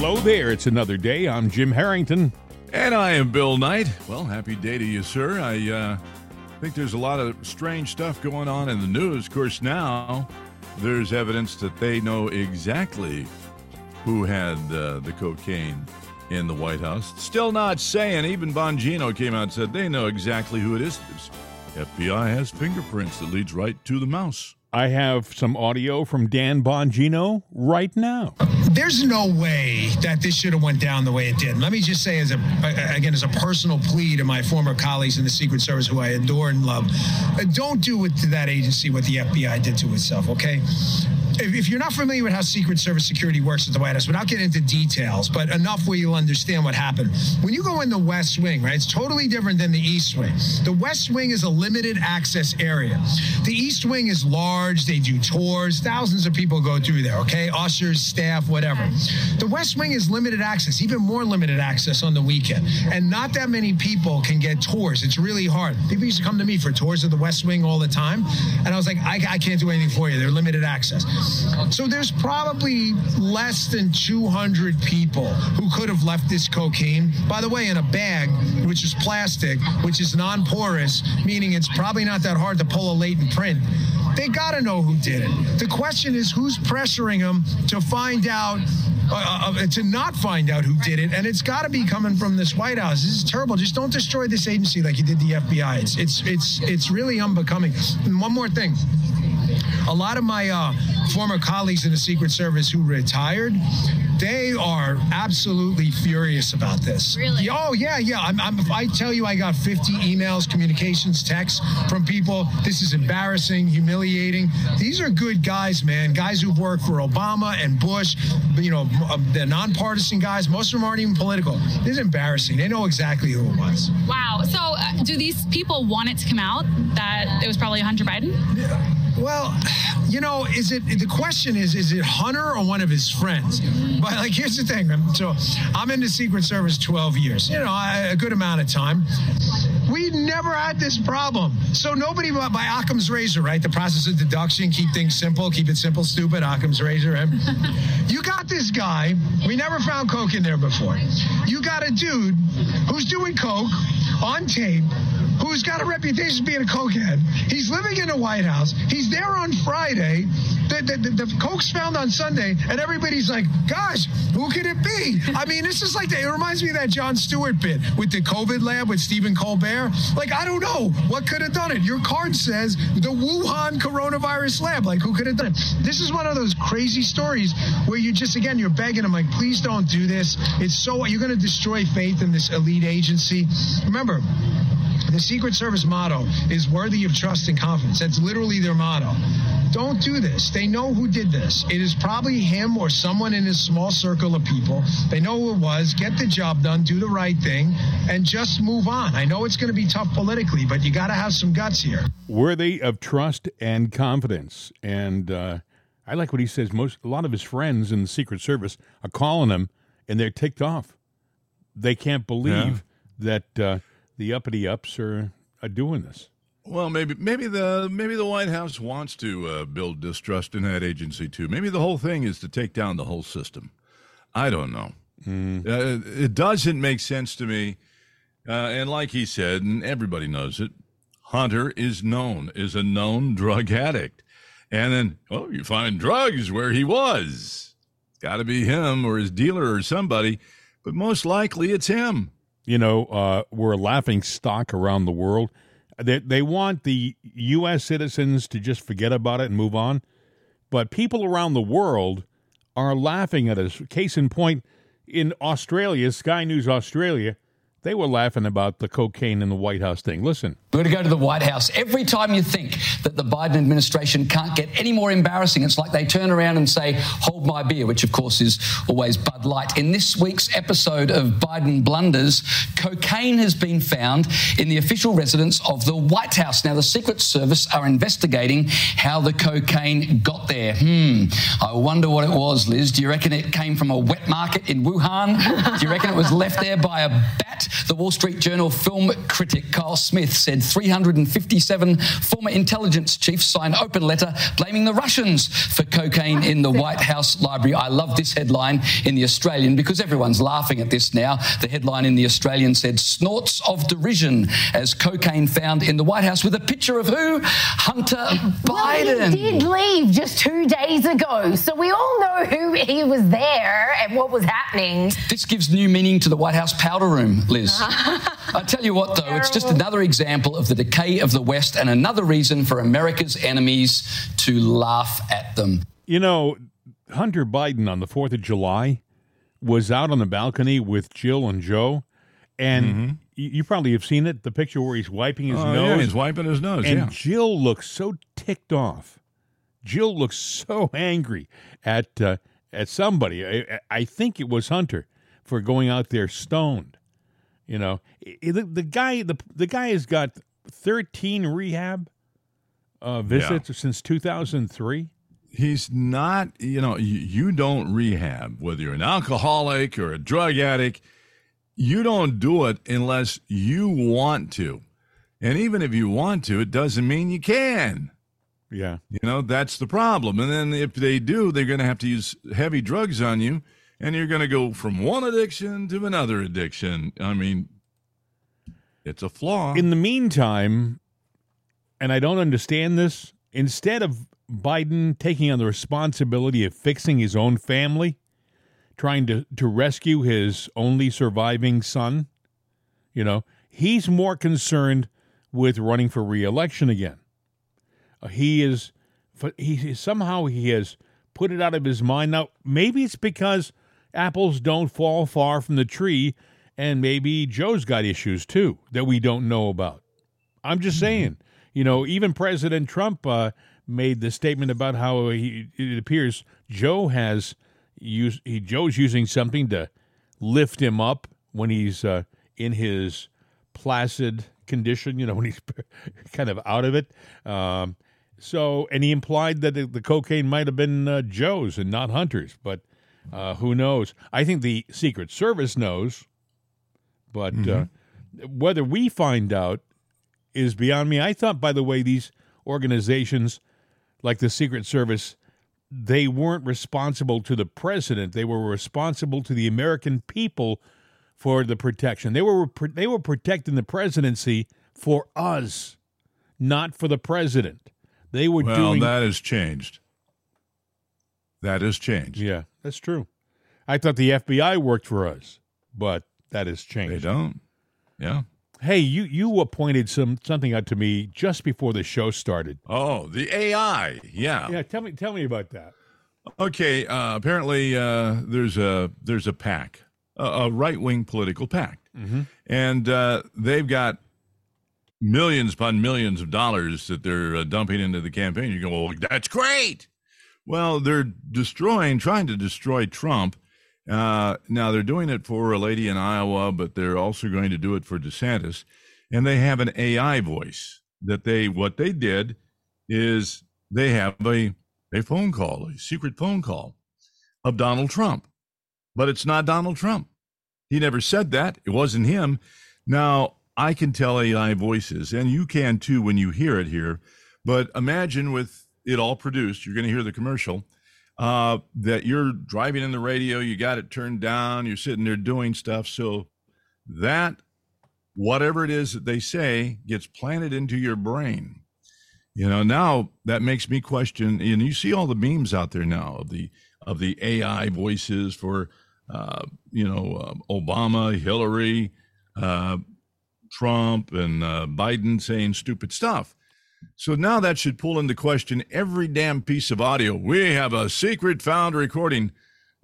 Hello there. It's another day. I'm Jim Harrington. And I am Bill Knight. Well, happy day to you, sir. I think there's a lot of strange stuff going on in the news. Of course, now there's evidence that they know exactly who had the cocaine in the White House. Still not saying. Even Bongino came out and said they know exactly who it is. FBI has fingerprints that leads right to the mouse. I have some audio from Dan Bongino right now. There's no way that this should have went down the way it did. Let me just say, as a personal plea to my former colleagues in the Secret Service, who I adore and love, don't do to that agency what the FBI did to itself, okay? If you're not familiar with how Secret Service security works at the White House, without getting into details, but enough where you'll understand what happened. When you go in the West Wing, right, it's totally different than the East Wing. The West Wing is a limited access area. The East Wing is large. They do tours. Thousands of people go through there, okay? Ushers, staff, whatever. The West Wing is limited access, even more limited access on the weekend. And not that many people can get tours. It's really hard. People used to come to me for tours of the West Wing all the time. And I was like, I can't do anything for you. They're limited access. So there's probably less than 200 people who could have left this cocaine, by the way, in a bag, which is plastic, which is non-porous, meaning it's probably not that hard to pull a latent print. They got to know who did it. The question is who's pressuring them to find out, to not find out who did it. And it's got to be coming from this White House. This is terrible. Just don't destroy this agency like you did the FBI. It's really unbecoming. And one more thing. A lot of my former colleagues in the Secret Service who retired, they are absolutely furious about this. Really? Oh, yeah. I tell you, I got 50 emails, communications, texts from people. This is embarrassing, humiliating. These are good guys, man. Guys who've worked for Obama and Bush. You know, they're nonpartisan guys. Most of them aren't even political. This is embarrassing. They know exactly who it was. Wow. So do these people want it to come out that it was probably Hunter Biden? Yeah. Well, you know, the question is it Hunter or one of his friends? But, like, here's the thing. So I'm in the Secret Service 12 years, you know, a good amount of time. We never had this problem. So nobody by Occam's razor, right? The process of deduction, keep things simple, keep it simple, stupid, Occam's razor. Right? You got this guy. We never found coke in there before. You got a dude who's doing coke on tape, who's got a reputation of being a cokehead. He's living in the White House. He's there on Friday. The coke's found on Sunday, and everybody's like, gosh, who could it be? I mean, this is like, it reminds me of that Jon Stewart bit with the COVID lab with Stephen Colbert. Like, I don't know. What could have done it? Your card says the Wuhan coronavirus lab. Like, who could have done it? This is one of those crazy stories where you just, again, you're begging them, like, please don't do this. It's so, you're going to destroy faith in this elite agency. Remember, the Secret Service motto is worthy of trust and confidence. That's literally their motto. Don't do this. They know who did this. It is probably him or someone in his small circle of people. They know who it was. Get the job done. Do the right thing. And just move on. I know it's going to be tough politically, but you got to have some guts here. Worthy of trust and confidence. And I like what he says. A lot of his friends in the Secret Service are calling him, and they're ticked off. They can't believe that the uppity-ups are doing this. Well, maybe the White House wants to build distrust in that agency, too. Maybe the whole thing is to take down the whole system. I don't know. It doesn't make sense to me. And like he said, and everybody knows it, Hunter is a known drug addict. And then, you find drugs where he was. It's got to be him or his dealer or somebody, but most likely it's him. You know, we're a laughing stock around the world. They want the U.S. citizens to just forget about it and move on. But people around the world are laughing at us. Case in point, in Australia, Sky News Australia, they were laughing about the cocaine in the White House thing. Listen. We're going to go to the White House. Every time you think that the Biden administration can't get any more embarrassing, it's like they turn around and say, hold my beer, which, of course, is always Bud Light. In this week's episode of Biden Blunders, cocaine has been found in the official residence of the White House. Now, the Secret Service are investigating how the cocaine got there. I wonder what it was, Liz. Do you reckon it came from a wet market in Wuhan? Do you reckon it was left there by a bat? The Wall Street Journal film critic Kyle Smith said said 357 former intelligence chiefs signed open letter blaming the Russians for cocaine in the White House library. I love this headline in The Australian because everyone's laughing at this now. The headline in The Australian said, snorts of derision as cocaine found in the White House, with a picture of who? Hunter Biden. Well, he did leave just 2 days ago, so we all know who he was there and what was happening. This gives new meaning to the White House powder room, Liz. I tell you what, though, it's just another example of the decay of the West and another reason for America's enemies to laugh at them. You know, Hunter Biden on the 4th of July was out on the balcony with Jill and Joe, and you probably have seen it, the picture where he's wiping his nose. Yeah, he's wiping his nose, and Jill looks so ticked off. Jill looks so angry at somebody. I think it was Hunter for going out there stoned. You know, the guy has got 13 rehab visits since 2003. He's not, you know, you don't rehab, whether you're an alcoholic or a drug addict. You don't do it unless you want to. And even if you want to, it doesn't mean you can. Yeah. You know, that's the problem. And then if they do, they're going to have to use heavy drugs on you, and you're going to go from one addiction to another addiction. I mean, it's a flaw. In the meantime, and I don't understand this, instead of Biden taking on the responsibility of fixing his own family, trying to rescue his only surviving son, you know, he's more concerned with running for re-election again. He has put it out of his mind. Now, maybe it's because apples don't fall far from the tree, and maybe Joe's got issues, too, that we don't know about. I'm just saying, you know, even President Trump made the statement about how it appears Joe has Joe's using something to lift him up when he's in his placid condition, you know, when he's kind of out of it. So, and he implied that the cocaine might have been Joe's and not Hunter's, but who knows? I think the Secret Service knows, but whether we find out is beyond me. I thought, by the way, these organizations like the Secret Service, they weren't responsible to the president. They were responsible to the American people for the protection. They were protecting the presidency for us, not for the president. They were doing. Well, that has changed. Yeah, that's true. I thought the FBI worked for us, but that has changed. They don't. Yeah. Hey, you pointed something out to me just before the show started. Oh, the AI. Yeah. Yeah. Tell me about that. Okay. Apparently, there's a PAC, a right-wing political PAC, and they've got millions upon millions of dollars that they're dumping into the campaign. You go, well, that's great. Well, they're trying to destroy Trump. Now, they're doing it for a lady in Iowa, but they're also going to do it for DeSantis. And they have an AI voice that what they did is they have a phone call, a secret phone call of Donald Trump. But it's not Donald Trump. He never said that. It wasn't him. Now, I can tell AI voices, and you can too when you hear it here. But imagine with it all produced, you're going to hear the commercial. That you're driving in the radio, you got it turned down, you're sitting there doing stuff. So that, whatever it is that they say, gets planted into your brain. You know, now that makes me question, and you see all the memes out there now of the AI voices for, Obama, Hillary, Trump, and Biden saying stupid stuff. So now that should pull into question every damn piece of audio. We have a secret found recording.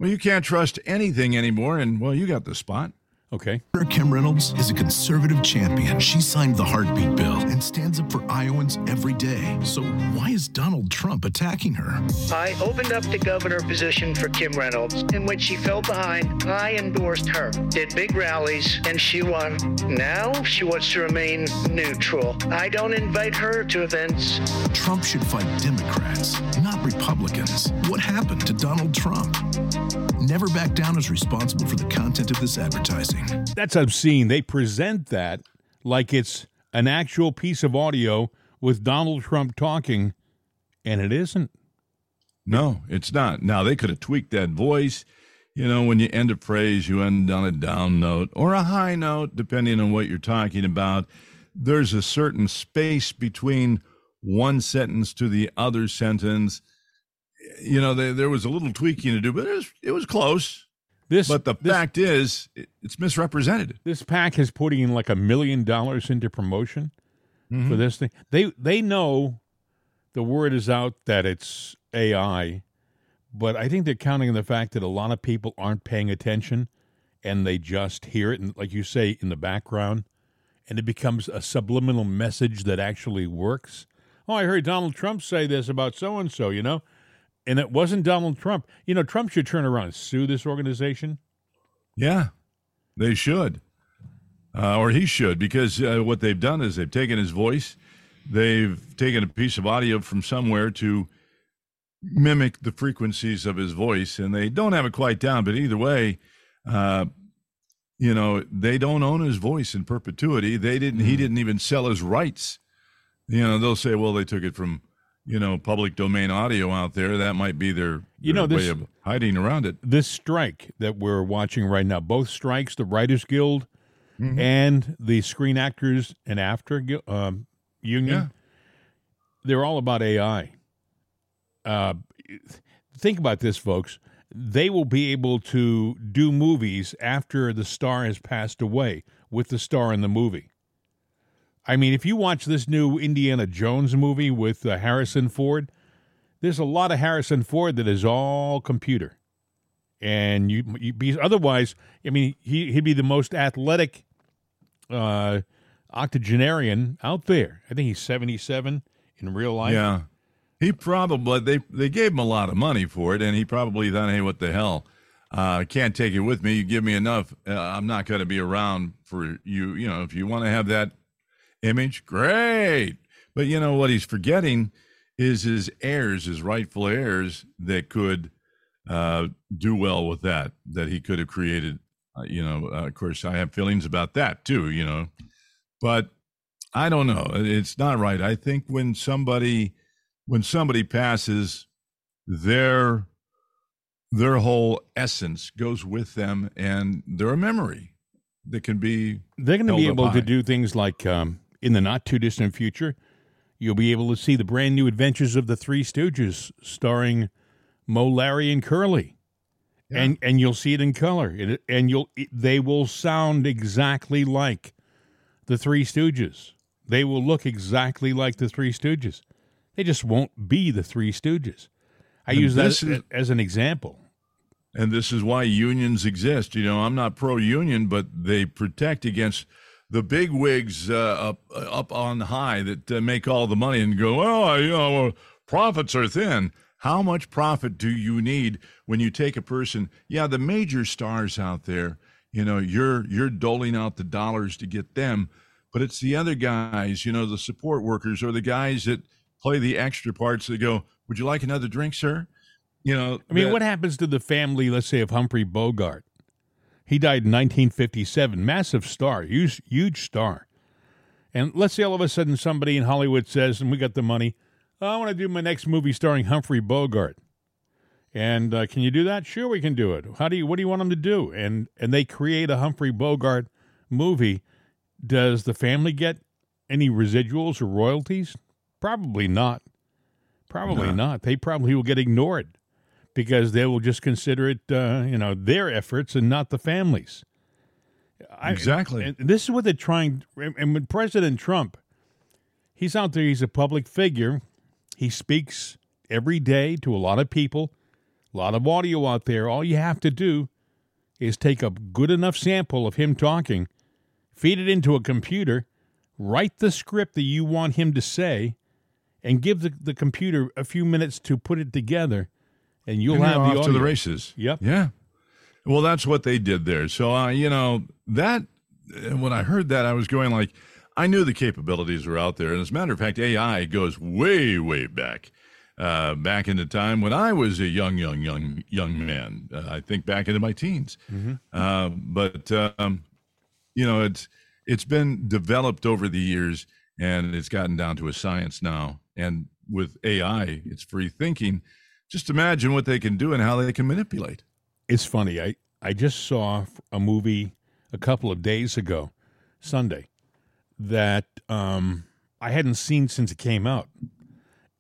Well, you can't trust anything anymore, and, well, you got the spot. Okay. Kim Reynolds is a conservative champion. She signed the heartbeat bill and stands up for Iowans every day. So why is Donald Trump attacking her? I opened up the governor position for Kim Reynolds, and when she fell behind, I endorsed her, did big rallies, and she won. Now she wants to remain neutral. I don't invite her to events. Trump should fight Democrats, not Republicans. What happened to Donald Trump? Never Back Down is responsible for the content of this advertising. That's obscene. They present that like it's an actual piece of audio with Donald Trump talking, and it isn't. No, it's not. Now, they could have tweaked that voice. You know, when you end a phrase, you end on a down note or a high note, depending on what you're talking about. There's a certain space between one sentence to the other sentence. You know, there was a little tweaking to do, but it was close. But the fact is, it's misrepresented. This PAC is putting in like $1 million into promotion for this thing. They know the word is out that it's AI, but I think they're counting on the fact that a lot of people aren't paying attention, and they just hear it, and like you say, in the background, and it becomes a subliminal message that actually works. Oh, I heard Donald Trump say this about so-and-so, you know? And it wasn't Donald Trump. You know, Trump should turn around and sue this organization. Yeah, they should. Or he should, because what they've done is they've taken his voice. They've taken a piece of audio from somewhere to mimic the frequencies of his voice. And they don't have it quite down. But either way, you know, they don't own his voice in perpetuity. They didn't. He didn't even sell his rights. You know, they'll say, well, they took it from, you know, public domain audio out there. That might be their way of hiding around it. This strike that we're watching right now, both strikes, the Writers Guild and the Screen Actors and Actors Union, they're all about AI. Think about this, folks. They will be able to do movies after the star has passed away with the star in the movie. I mean, if you watch this new Indiana Jones movie with Harrison Ford, there's a lot of Harrison Ford that is all computer. And you be otherwise, I mean, he'd be the most athletic octogenarian out there. I think he's 77 in real life. Yeah. He probably, they gave him a lot of money for it, and he probably thought, hey, what the hell? Can't take it with me. You give me enough. I'm not going to be around for you. You know, if you want to have that image, great. But you know what he's forgetting is his heirs, his rightful heirs that could do well with that he could have created. Of course, I have feelings about that too, you know. But I don't know. It's not right. I think when somebody passes, their whole essence goes with them, and they're a memory that can be. They're going to be able to do things like in the not too distant future, you'll be able to see the brand new adventures of the Three Stooges, starring Moe, Larry, and Curly, and you'll see it in color, they will sound exactly like the Three Stooges. They will look exactly like the Three Stooges. They just won't be the Three Stooges. I use that as an example. And this is why unions exist. You know, I'm not pro-union, but they protect against the big wigs up on high that make all the money and go, profits are thin. How much profit do you need when you take a person? Yeah, the major stars out there, you know, you're doling out the dollars to get them. But it's the other guys, you know, the support workers or the guys that play the extra parts that go, would you like another drink, sir? You know, I mean, what happens to the family, let's say, of Humphrey Bogart? He died in 1957, massive star, huge star. And let's say all of a sudden somebody in Hollywood says, and we got the money, I want to do my next movie starring Humphrey Bogart. And can you do that? Sure, we can do it. What do you want them to do? And they create a Humphrey Bogart movie. Does the family get any residuals or royalties? Probably not. Probably not. They probably will get ignored because they will just consider it, their efforts and not the family's. Exactly. And this is what they're trying. And with President Trump, he's out there. He's a public figure. He speaks every day to a lot of people, a lot of audio out there. All you have to do is take a good enough sample of him talking, feed it into a computer, write the script that you want him to say, and give the computer a few minutes to put it together, and you'll have the audio. To the races. Yep. Yeah. Well, that's what they did there. So, when I heard that, I was going like, I knew the capabilities were out there. And as a matter of fact, AI goes way, way back, back in the time when I was a young man. I think back into my teens. But, it's it's been developed over the years, and it's gotten down to a science now. And with AI, it's free thinking. Just imagine what they can do and how they can manipulate. It's funny. I just saw a movie a couple of days ago, Sunday, that I hadn't seen since it came out.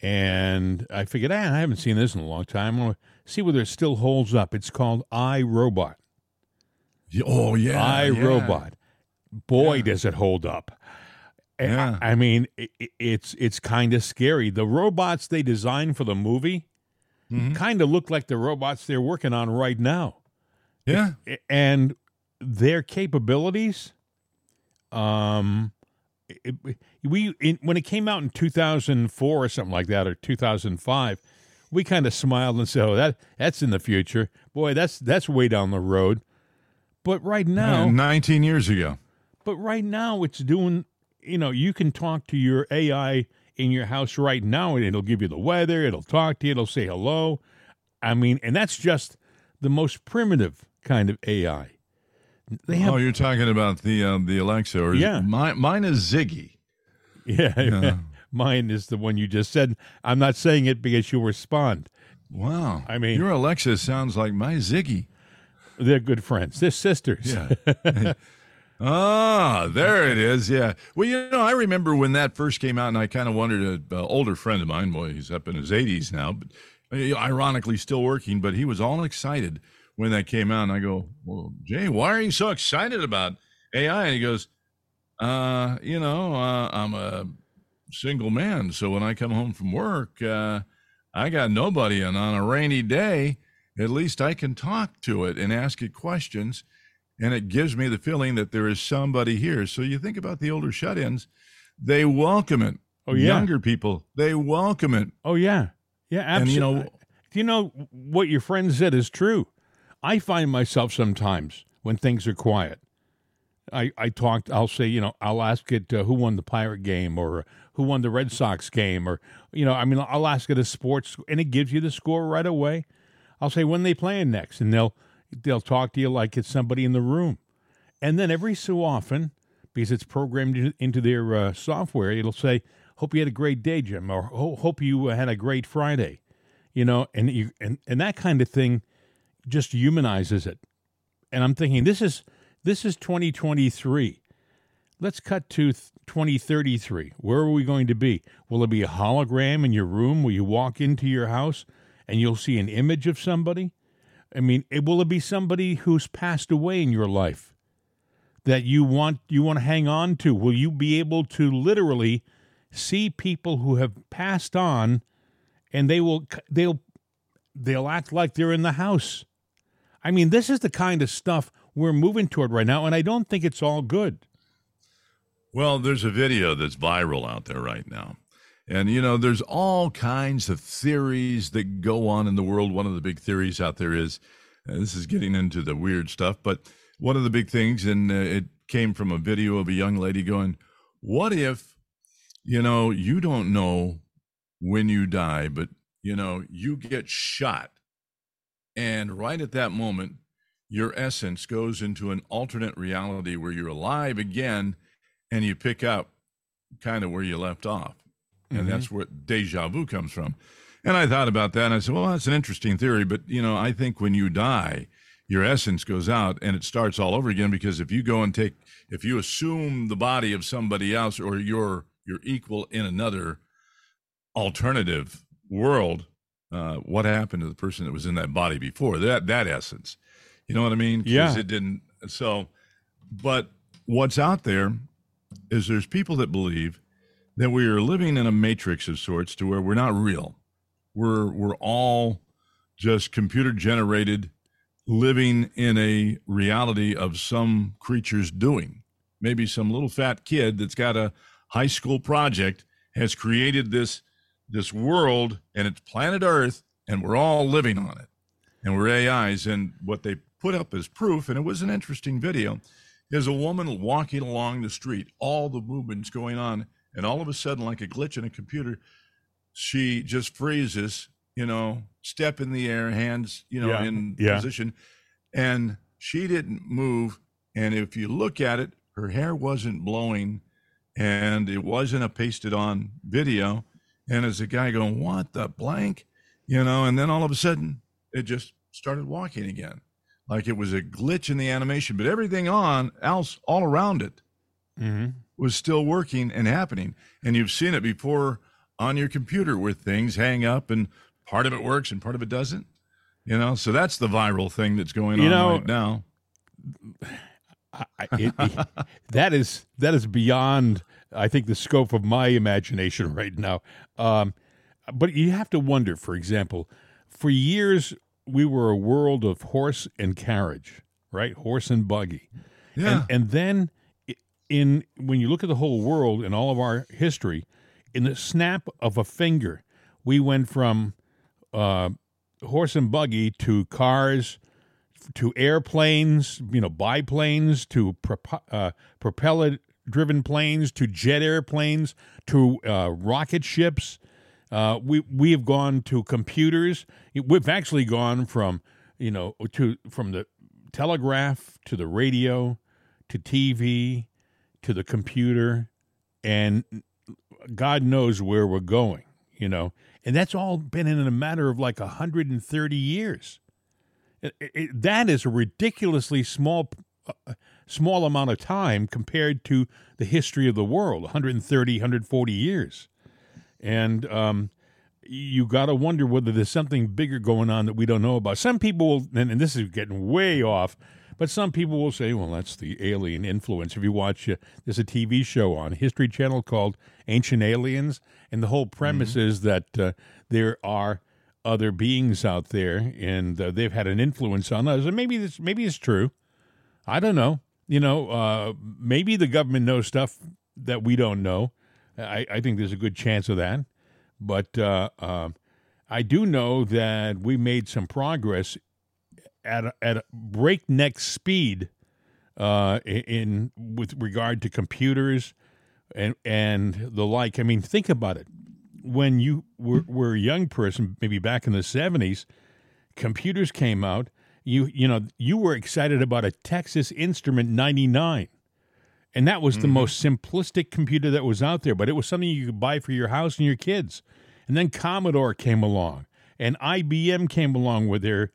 And I figured, I haven't seen this in a long time. I'll see whether it still holds up. It's called iRobot. Oh, yeah. iRobot. Yeah. Boy, does it hold up. Yeah. I mean, it's kind of scary. The robots they designed for the movie kind of look like the robots they're working on right now. Yeah. And their capabilities, when it came out in 2004 or something like that, or 2005, we kind of smiled and said, "Oh, that's in the future. Boy, that's way down the road." But right now, 19 years ago. But right now, it's doing. You know, you can talk to your AI in your house right now, and it'll give you the weather. It'll talk to you. It'll say hello. I mean, and that's just the most primitive kind of AI. You're talking about the Alexa, or mine is Ziggy. Yeah, mine is the one you just said. I'm not saying it because you'll respond. Wow, I mean, your Alexa sounds like my Ziggy. They're good friends. They're sisters. Yeah. There it is. Yeah. Well, you know, I remember when that first came out, and I kind of wondered. An older friend of mine, boy, he's up in his 80s now, but ironically still working. But he was all excited when that came out, and I go, "Well, Jay, why are you so excited about AI?" And he goes, I'm a single man, so when I come home from work, I got nobody, and on a rainy day, at least I can talk to it and ask it questions, and it gives me the feeling that there is somebody here. So you think about the older shut-ins, they welcome it. Oh, yeah. Younger people, they welcome it. Oh, yeah. Yeah, absolutely. And, you know what your friend said is true. I find myself sometimes when things are quiet. I'll say, I'll ask it who won the Pirate game, or who won the Red Sox game, or, I'll ask it a sports, and it gives you the score right away. I'll say, when are they playing next? And they'll talk to you like it's somebody in the room. And then every so often, because it's programmed into their software, it'll say, hope you had a great day, Jim, or hope you had a great Friday, and that kind of thing just humanizes it. And I'm thinking, this is 2023. Let's cut to 2033. Where are we going to be? Will it be a hologram in your room? Will you walk into your house and you'll see an image of somebody? I mean, will it be somebody who's passed away in your life that you want to hang on to? Will you be able to literally see people who have passed on, and they'll act like they're in the house? I mean, this is the kind of stuff we're moving toward right now, and I don't think it's all good. Well, there's a video that's viral out there right now. And, there's all kinds of theories that go on in the world. One of the big theories out there is, this is getting into the weird stuff, but one of the big things, and it came from a video of a young lady going, what if, you don't know when you die, but, you get shot, and right at that moment, your essence goes into an alternate reality where you're alive again, and you pick up kind of where you left off. And that's where deja vu comes from. And I thought about that, and I said, well, that's an interesting theory, but, I think when you die, your essence goes out, and it starts all over again, because if you go and if you assume the body of somebody else, or your equal in another alternative world, what happened to the person that was in that body before that essence? You know what I mean? Yeah. It didn't. So, but what's out there is there's people that believe that we are living in a matrix of sorts, to where we're not real. We're all just computer generated, living in a reality of some creature's doing. Maybe some little fat kid that's got a high school project has created this world, and it's planet Earth, and we're all living on it, and we're AIs. And what they put up as proof, and it was an interesting video, is a woman walking along the street, all the movements going on, and all of a sudden, like a glitch in a computer, she just freezes, step in the air, hands, in position, and she didn't move. And if you look at it, Her hair wasn't blowing, and it wasn't a pasted-on video. And as a guy going, what the blank? You know, and then all of a sudden, it just started walking again. Like it was a glitch in the animation, but everything on else all around it was still working and happening. And you've seen it before on your computer where things hang up and part of it works and part of it doesn't. You know, so that's the viral thing that's going on right now. That is beyond, I think, the scope of my imagination right now. But you have to wonder, for example, for years we were a world of horse and carriage, right? Horse and buggy. Yeah. And then when you look at the whole world and all of our history, in the snap of a finger, we went from horse and buggy to cars, to airplanes, biplanes, to propeller-driven planes, to jet airplanes, to rocket ships. We have gone to computers. We've actually gone from from the telegraph to the radio to TV to the computer, and God knows where we're going. And that's all been in a matter of like 130 years. That is a ridiculously small amount of time compared to the history of the world, 130, 140 years. And you got to wonder whether there's something bigger going on that we don't know about. Some people will, and this is getting way off, but some people will say, well, that's the alien influence. If you watch, there's a TV show on History Channel called Ancient Aliens, and the whole premise is that there are other beings out there, and they've had an influence on us. And maybe it's true. I don't know. Maybe the government knows stuff that we don't know. I think there's a good chance of that. But I do know that we made some progress at a breakneck speed with regard to computers and the like. I mean, think about it. When you were a young person, maybe back in the 70s, computers came out. You were excited about a Texas Instrument 99, and that was the most simplistic computer that was out there. But it was something you could buy for your house and your kids. And then Commodore came along, and IBM came along with their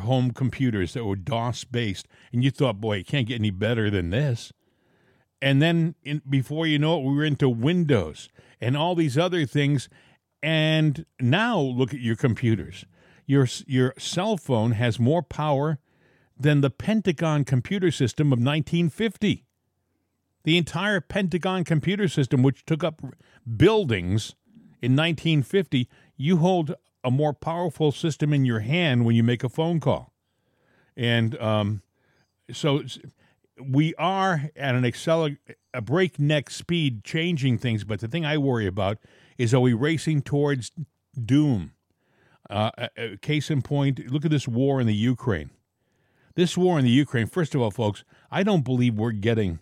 home computers that were DOS based, and you thought, boy, it can't get any better than this. And then before you know it, we were into Windows and all these other things. And now look at your computers. Your cell phone has more power than the Pentagon computer system of 1950. The entire Pentagon computer system, which took up buildings in 1950, you hold a more powerful system in your hand when you make a phone call. And we are at a breakneck speed changing things, but the thing I worry about is, are we racing towards doom? Case in point, look at this war in the Ukraine. This war in the Ukraine, first of all, folks, I don't believe we're getting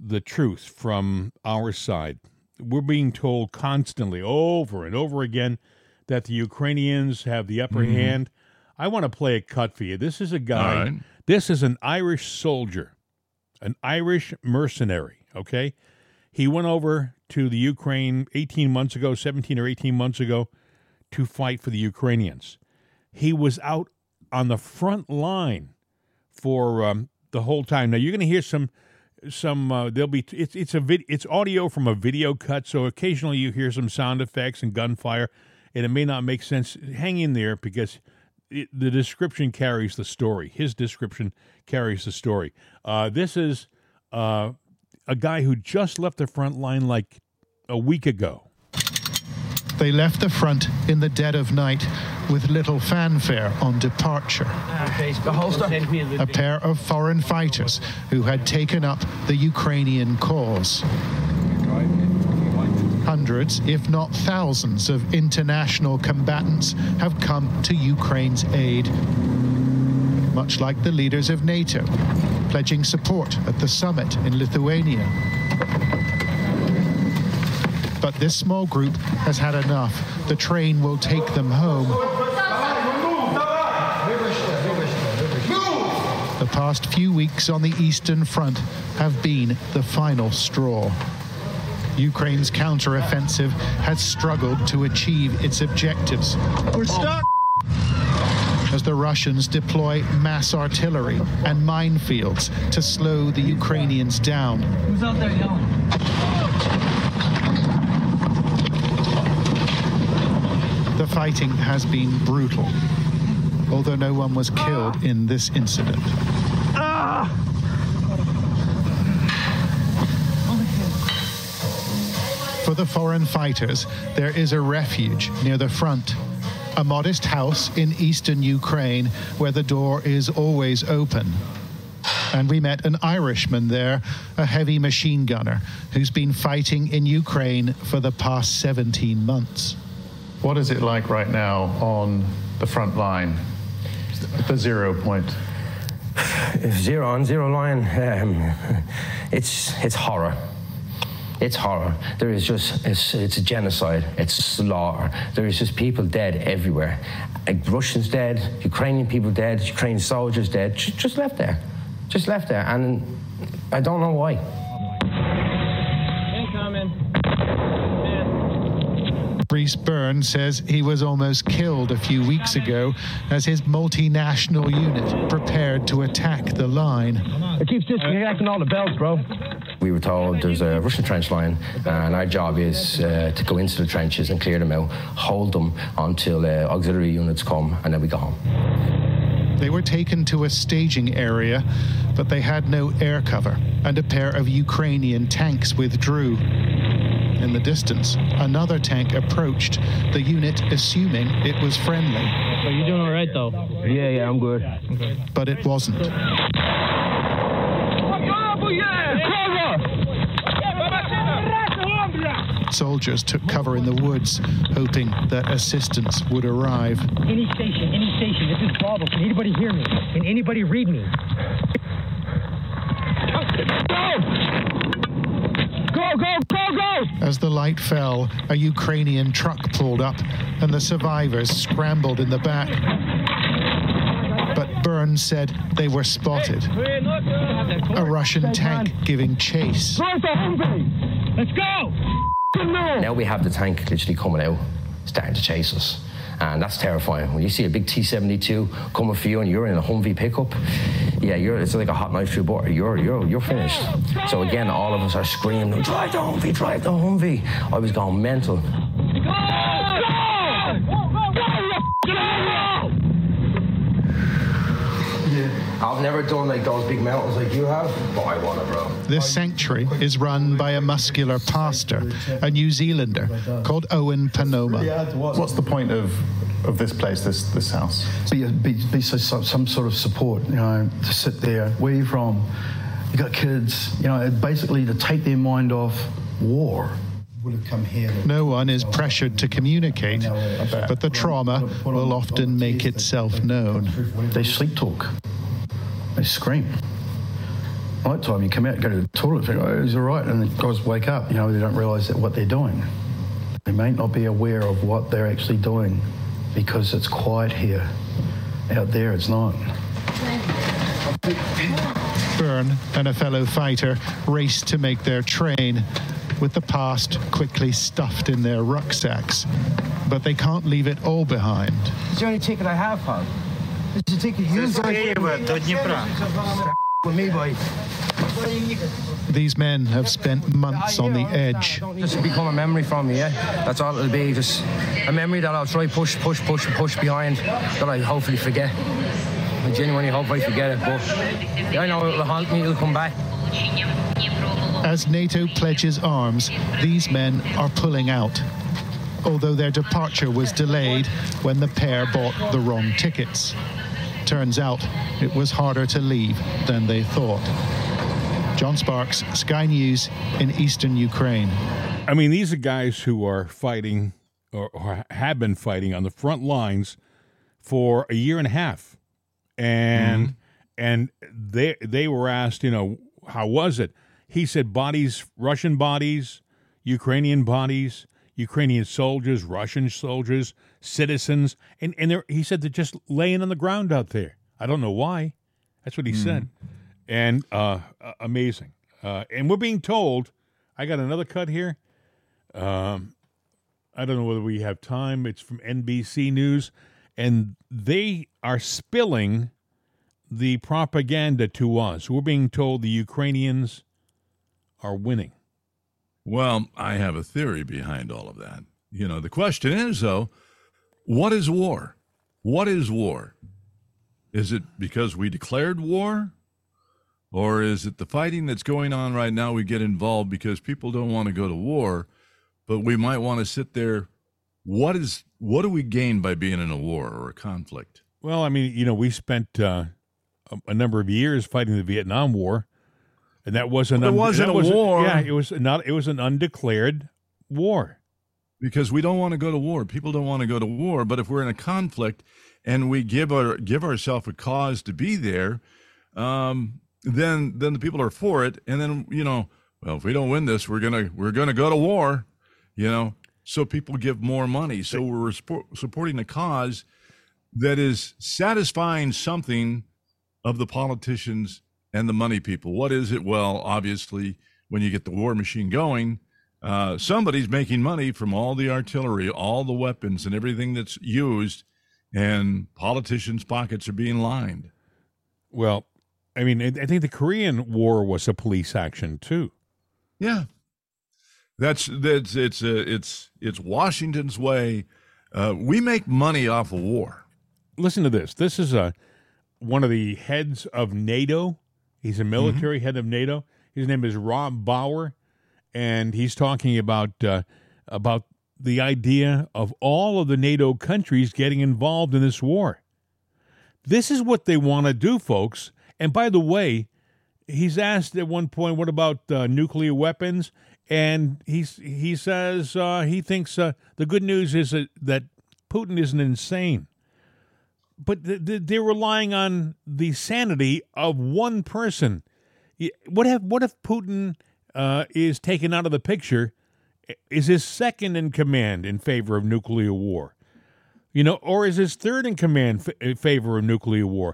the truth from our side. We're being told constantly, over and over again, that the Ukrainians have the upper hand. I want to play a cut for you. This is a guy, all right. This is an Irish soldier. An Irish mercenary, okay? He went over to the Ukraine 17 or 18 months ago to fight for the Ukrainians. He was out on the front line for the whole time. Now, you're going to hear it's audio from a video cut, so occasionally you hear some sound effects and gunfire, and it may not make sense. Hang in there because the description carries the story. His description carries the story. This is a guy who just left the front line like a week ago. They left the front in the dead of night with little fanfare on departure. A pair of foreign fighters who had taken up the Ukrainian cause. Hundreds, if not thousands, of international combatants have come to Ukraine's aid, much like the leaders of NATO, pledging support at the summit in Lithuania. But this small group has had enough. The train will take them home. The past few weeks on the Eastern Front have been the final straw. Ukraine's counteroffensive has struggled to achieve its objectives. We're stuck! As the Russians deploy mass artillery and minefields to slow the Ukrainians down. Who's out there yelling? The fighting has been brutal, although no one was killed in this incident. For the foreign fighters, there is a refuge near the front. A modest house in eastern Ukraine where the door is always open. And we met an Irishman there, a heavy machine gunner, who's been fighting in Ukraine for the past 17 months. What is it like right now on the front line, the 0 point? Zero on zero line, it's horror. It's horror. There is just, it's a genocide. It's slaughter. There is just people dead everywhere. Like Russians dead, Ukrainian people dead, Ukrainian soldiers dead, just left there. Just left there, and I don't know why. Bruce Byrne says he was almost killed a few weeks ago as his multinational unit prepared to attack the line. It keeps disconnecting all the bells, bro. We were told there's a Russian trench line and our job is to go into the trenches and clear them out, hold them until auxiliary units come, and then we go home. They were taken to a staging area, but they had no air cover, and a pair of Ukrainian tanks withdrew. In the distance, another tank approached, the unit assuming it was friendly. Are you doing all right, though? Yeah, I'm good. Okay. But it wasn't. Soldiers took cover in the woods, hoping that assistance would arrive. Any station, this is Bravo. Can anybody hear me? Can anybody read me? Go, go, go, go! As the light fell, a Ukrainian truck pulled up, and the survivors scrambled in the back. But Byrne said they were spotted. A Russian tank giving chase. Let's go! Now we have the tank literally coming out, starting to chase us. And that's terrifying. When you see a big T-72 coming for you and you're in a Humvee pickup, yeah, it's like a hot knife through butter. You're finished. So again, all of us are screaming, drive the Humvee, drive the Humvee. I was going mental. I've never done like those big mountains like you have, but I want it, bro. This sanctuary is run by a muscular pastor, a New Zealander called Owen Panoma. What's the point of this place, this house? Be some sort of support, you know, to sit there. Where are you from? You got kids, you know, basically to take their mind off war. No one is pressured to communicate, but the trauma will often make itself known. They sleep talk. They scream. Night time, you come out, go to the toilet, think, oh, it's all right, and the guys wake up. You know, they don't realise that what they're doing. They may not be aware of what they're actually doing because it's quiet here. Out there, it's not. Byrne and a fellow fighter raced to make their train, with the past quickly stuffed in their rucksacks. But they can't leave it all behind. It's the only ticket I have, pal. It's the ticket you have. These men have spent months on the edge. This will become a memory from me, yeah? That's all it'll be, just a memory that I'll try push behind, that I hopefully forget. I genuinely hope I forget it, but I know it'll haunt me, it'll come back. As NATO pledges arms, these men are pulling out, although their departure was delayed when the pair bought the wrong tickets. Turns out it was harder to leave than they thought. John Sparks, Sky News in eastern Ukraine. I mean, these are guys who are fighting or have been fighting on the front lines for a year and a half. And they were asked, you know, how was it? He said bodies, Russian bodies, Ukrainian soldiers, Russian soldiers, citizens. And he said they're just laying on the ground out there. I don't know why. That's what he said. And amazing. And we're being told, I got another cut here. I don't know whether we have time. It's from NBC News. And they are spilling the propaganda to us. We're being told the Ukrainians are winning. Well, I have a theory behind all of that. You know, the question is, though, what is war? What is war? Is it because we declared war? Or is it the fighting that's going on right now we get involved because people don't want to go to war, but we might want to sit there? What do we gain by being in a war or a conflict? Well, I mean, you know, we spent a number of years fighting the Vietnam War, and that wasn't a war. Yeah, it was an undeclared war. Because we don't want to go to war. People don't want to go to war. But if we're in a conflict and we give ourselves a cause to be there, then the people are for it. And then, you know, well, if we don't win this, we're gonna go to war, you know. So people give more money. So we're supporting a cause that is satisfying something of the politicians and the money people. What is it? Well, obviously, when you get the war machine going, somebody's making money from all the artillery, all the weapons, and everything that's used, and politicians' pockets are being lined. Well, I mean, I think the Korean War was a police action too. Yeah, it's Washington's way. We make money off of war. Listen to this. This is one of the heads of NATO. He's a military head of NATO. His name is Rob Bauer. And he's talking about the idea of all of the NATO countries getting involved in this war. This is what they want to do, folks. And by the way, he's asked at one point, what about nuclear weapons? And he says he thinks the good news is that Putin isn't insane. But they're relying on the sanity of one person. What if Putin... is taken out of the picture, is his second in command in favor of nuclear war? You know, or is his third in command in favor of nuclear war?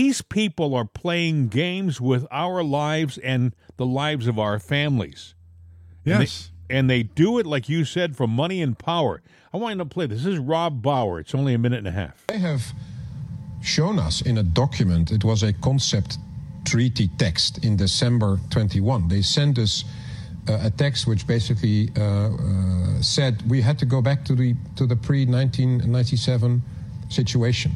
These people are playing games with our lives and the lives of our families. Yes. And they do it, like you said, for money and power. I want you to play this. This is Rob Bauer. It's only a minute and a half. They have shown us in a document, it was a concept treaty text in December 21. They sent us a text which basically said we had to go back to the pre-1997 situation,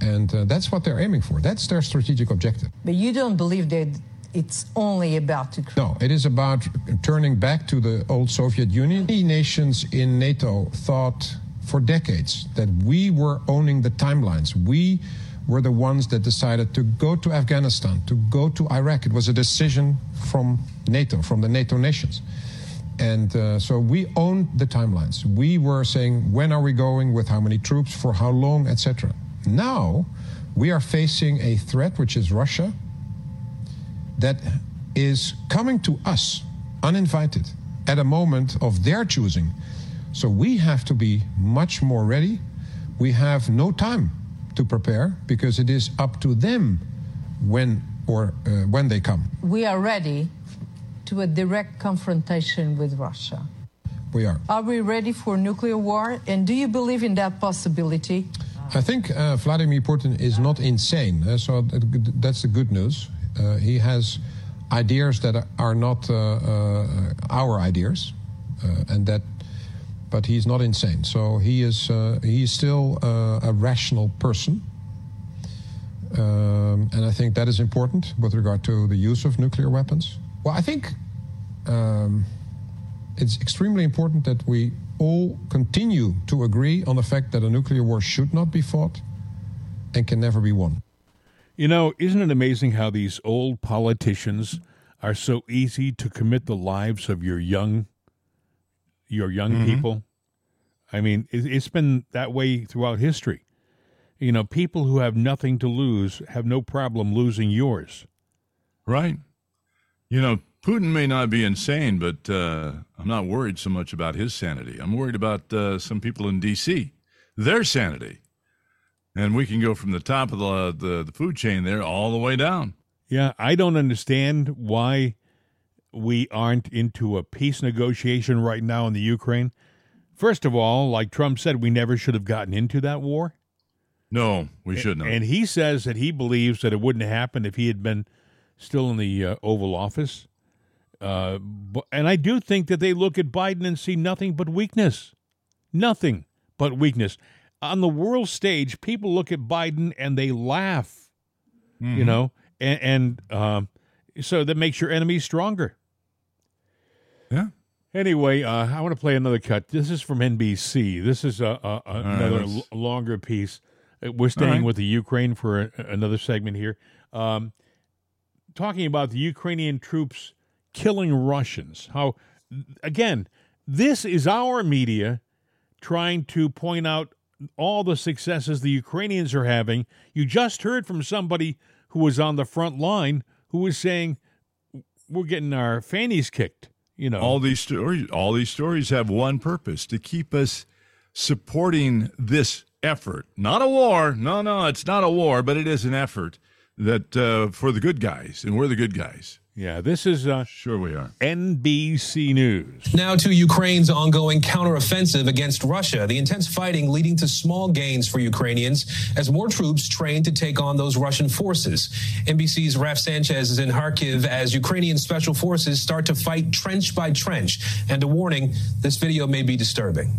and that's what they're aiming for. That's their strategic objective. But you don't believe that it's only about to... No, it is about turning back to the old Soviet Union. Many nations in NATO thought for decades that we were owning the timelines. We were the ones that decided to go to Afghanistan, to go to Iraq. It was a decision from NATO, from the NATO nations. And so we owned the timelines. We were saying, when are we going, with how many troops, for how long, etc. Now, we are facing a threat, which is Russia, that is coming to us uninvited at a moment of their choosing. So we have to be much more ready. We have no time to prepare, because it is up to them when they come. We are ready to a direct confrontation with Russia. We are. Are we ready for nuclear war? And do you believe in that possibility? I think Vladimir Putin is not insane, so that's the good news. He has ideas that are not our ideas, but he's not insane. So he's still a rational person. And I think that is important with regard to the use of nuclear weapons. Well, I think it's extremely important that we all continue to agree on the fact that a nuclear war should not be fought and can never be won. You know, isn't it amazing how these old politicians are so easy to commit the lives of your young people? I mean, it's been that way throughout history. You know, people who have nothing to lose have no problem losing yours. Right. You know, Putin may not be insane, but I'm not worried so much about his sanity. I'm worried about some people in D.C., their sanity. And we can go from the top of the food chain there all the way down. Yeah, I don't understand why we aren't into a peace negotiation right now in the Ukraine. First of all, like Trump said, we never should have gotten into that war. No, we shouldn't have. And he says that he believes that it wouldn't happen if he had been still in the Oval Office. And I do think that they look at Biden and see nothing but weakness. Nothing but weakness. On the world stage, people look at Biden and they laugh, you know, so that makes your enemies stronger. Yeah. Anyway, I want to play another cut. This is from NBC. This is another longer piece. We're staying with the Ukraine for another segment here. Talking about the Ukrainian troops killing Russians. How, again, this is our media trying to point out all the successes the Ukrainians are having. You just heard from somebody who was on the front line who was saying, we're getting our fannies kicked. You know, all these stories have one purpose: to keep us supporting this effort. Not a war. No, it's not a war, but it is an effort that for the good guys, and we're the good guys. Yeah, this is sure we are. NBC News. Now to Ukraine's ongoing counteroffensive against Russia, the intense fighting leading to small gains for Ukrainians as more troops train to take on those Russian forces. NBC's Raf Sanchez is in Kharkiv as Ukrainian special forces start to fight trench by trench. And a warning, this video may be disturbing.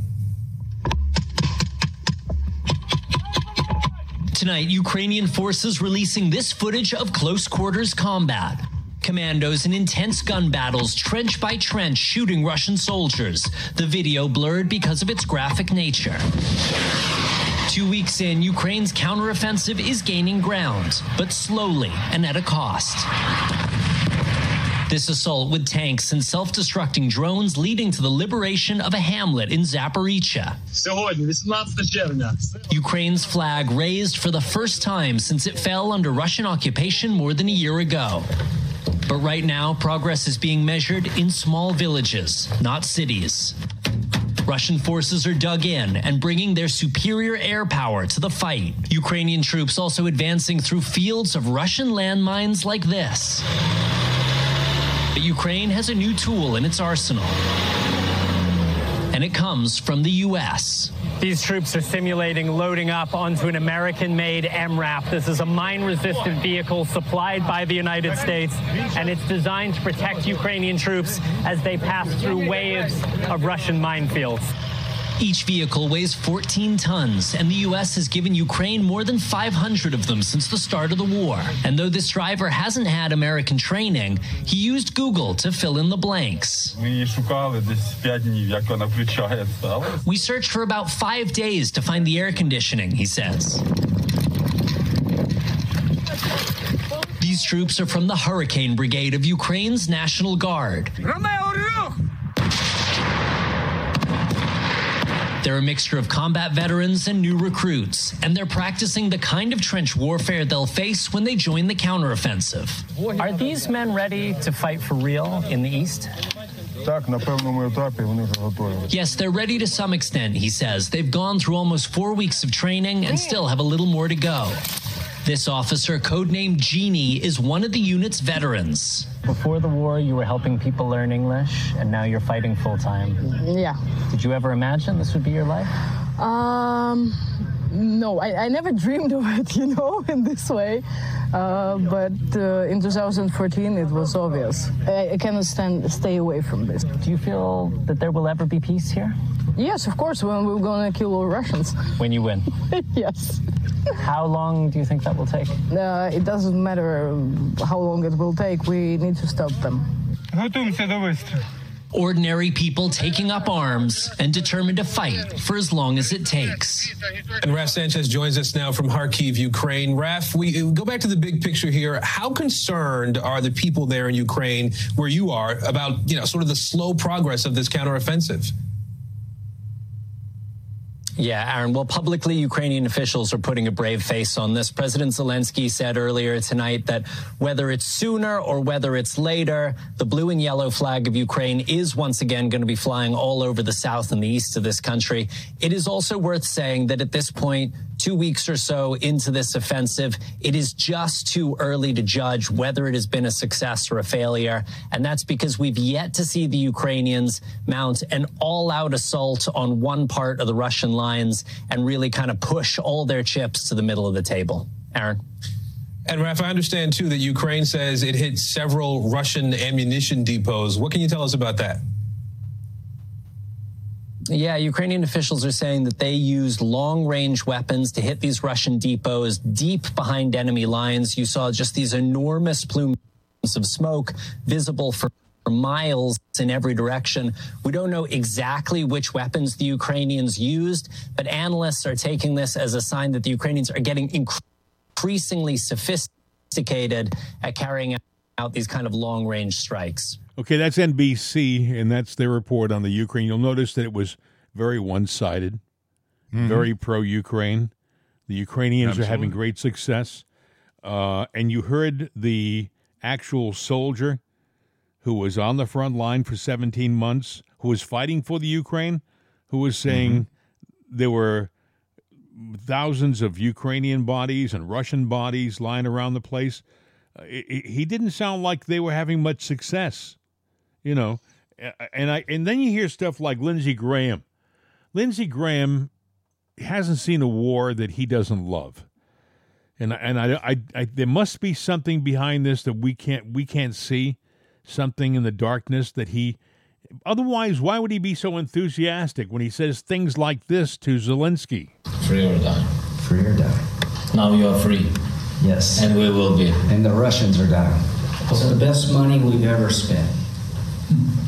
Tonight, Ukrainian forces releasing this footage of close quarters combat. Commandos in intense gun battles, trench by trench, shooting Russian soldiers. The video blurred because of its graphic nature. 2 weeks in, Ukraine's counteroffensive is gaining ground, but slowly and at a cost. This assault with tanks and self-destructing drones leading to the liberation of a hamlet in Zaporizhia. Ukraine's flag raised for the first time since it fell under Russian occupation more than a year ago. But right now, progress is being measured in small villages, not cities. Russian forces are dug in and bringing their superior air power to the fight. Ukrainian troops also advancing through fields of Russian landmines like this. But Ukraine has a new tool in its arsenal, and it comes from the U.S. These troops are simulating loading up onto an American-made MRAP. This is a mine-resistant vehicle supplied by the United States, and it's designed to protect Ukrainian troops as they pass through waves of Russian minefields. Each vehicle weighs 14 tons, and the U.S. has given Ukraine more than 500 of them since the start of the war. And though this driver hasn't had American training, he used Google to fill in the blanks. We searched for about 5 days to find the air conditioning, he says. These troops are from the Hurricane Brigade of Ukraine's National Guard. They're a mixture of combat veterans and new recruits, and they're practicing the kind of trench warfare they'll face when they join the counteroffensive. Are these men ready to fight for real in the East? Yes, they're ready to some extent, he says. They've gone through almost 4 weeks of training and still have a little more to go. This officer, codenamed Genie, is one of the unit's veterans. Before the war, you were helping people learn English, and now you're fighting full-time. Yeah. Did you ever imagine this would be your life? No, I never dreamed of it, you know, in this way. But in 2014, it was obvious. I cannot stay away from this. Do you feel that there will ever be peace here? Yes, of course, when we're going to kill all Russians. When you win? Yes. How long do you think that will take? It doesn't matter how long it will take. We need to stop them. Ordinary people taking up arms and determined to fight for as long as it takes. And Raf Sanchez joins us now from Kharkiv, Ukraine. Raf, we go back to the big picture here. How concerned are the people there in Ukraine, where you are, about, you know, sort of the slow progress of this counteroffensive? Yeah, Aaron. Well, publicly, Ukrainian officials are putting a brave face on this. President Zelensky said earlier tonight that whether it's sooner or whether it's later, the blue and yellow flag of Ukraine is once again going to be flying all over the south and the east of this country. It is also worth saying that at this point, 2 weeks or so into this offensive. It is just too early to judge whether it has been a success or a failure. And that's because we've yet to see the Ukrainians mount an all-out assault on one part of the Russian lines and really kind of push all their chips to the middle of the table. Aaron. And Raf, I understand, too, that Ukraine says it hit several Russian ammunition depots. What can you tell us about that? Yeah, Ukrainian officials are saying that they used long-range weapons to hit these Russian depots deep behind enemy lines. You saw just these enormous plumes of smoke visible for miles in every direction. We don't know exactly which weapons the Ukrainians used, but analysts are taking this as a sign that the Ukrainians are getting increasingly sophisticated at carrying out these kind of long-range strikes. Okay, that's NBC, and that's their report on the Ukraine. You'll notice that it was very one-sided, very pro-Ukraine. The Ukrainians are having great success. And you heard the actual soldier who was on the front line for 17 months, who was fighting for the Ukraine, who was saying there were thousands of Ukrainian bodies and Russian bodies lying around the place. He didn't sound like they were having much success. You know, and then you hear stuff like Lindsey Graham. Lindsey Graham hasn't seen a war that he doesn't love, and there must be something behind this that we can't see, something in the darkness that he. Otherwise, why would he be so enthusiastic when he says things like this to Zelensky? Free or die. Free or die. Now you are free. Yes. And we will be. And the Russians are dying. It's the best money we've ever spent.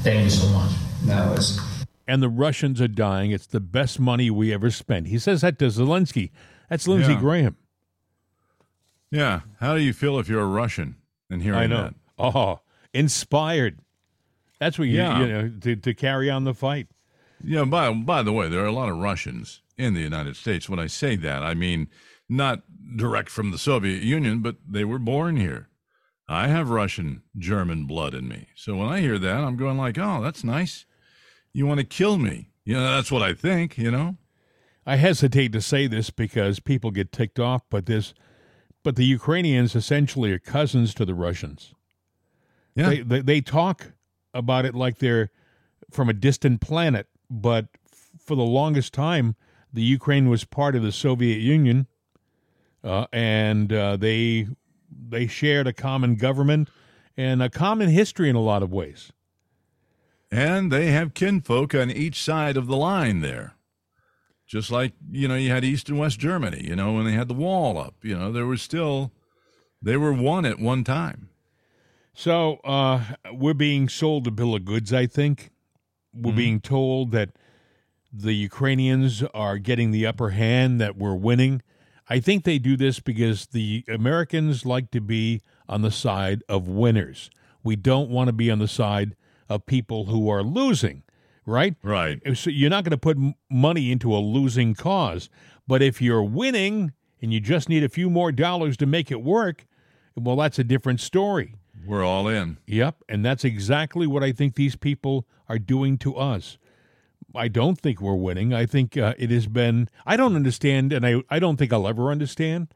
Thank you so much. No, it's... And the Russians are dying. It's the best money we ever spent. He says that to Zelensky. That's Lindsey Graham. Yeah. How do you feel if you're a Russian and hearing that? Oh, inspired. That's what you know, to carry on the fight. Yeah. By the way, there are a lot of Russians in the United States. When I say that, I mean not direct from the Soviet Union, but they were born here. I have Russian German blood in me. So when I hear that, I'm going like, oh, that's nice. You want to kill me. You know, that's what I think, you know. I hesitate to say this because people get ticked off, but the Ukrainians essentially are cousins to the Russians. Yeah. They talk about it like they're from a distant planet, but for the longest time, the Ukraine was part of the Soviet Union, and they shared a common government and a common history in a lot of ways. And they have kinfolk on each side of the line there. Just like, you know, you had East and West Germany, you know, when they had the wall up, you know, there was still, they were one at one time. So we're being sold a bill of goods, I think. We're being told that the Ukrainians are getting the upper hand, that we're winning. I think they do this because the Americans like to be on the side of winners. We don't want to be on the side of people who are losing, right? Right. So you're not going to put money into a losing cause. But if you're winning and you just need a few more dollars to make it work, well, that's a different story. We're all in. Yep. And that's exactly what I think these people are doing to us. I don't think we're winning. I think it has been, I don't understand, and I don't think I'll ever understand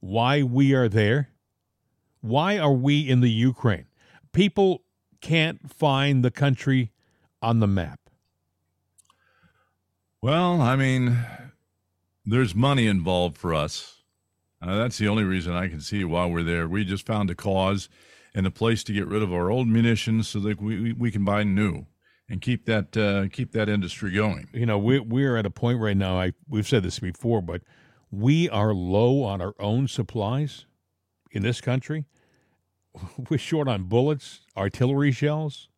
why we are there. Why are we in the Ukraine? People can't find the country on the map. Well, I mean, there's money involved for us. That's the only reason I can see why we're there. We just found a cause and a place to get rid of our old munitions so that we can buy new. And keep that industry going. You know, we're at a point right now. We've said this before, but we are low on our own supplies in this country. We're short on bullets, artillery shells.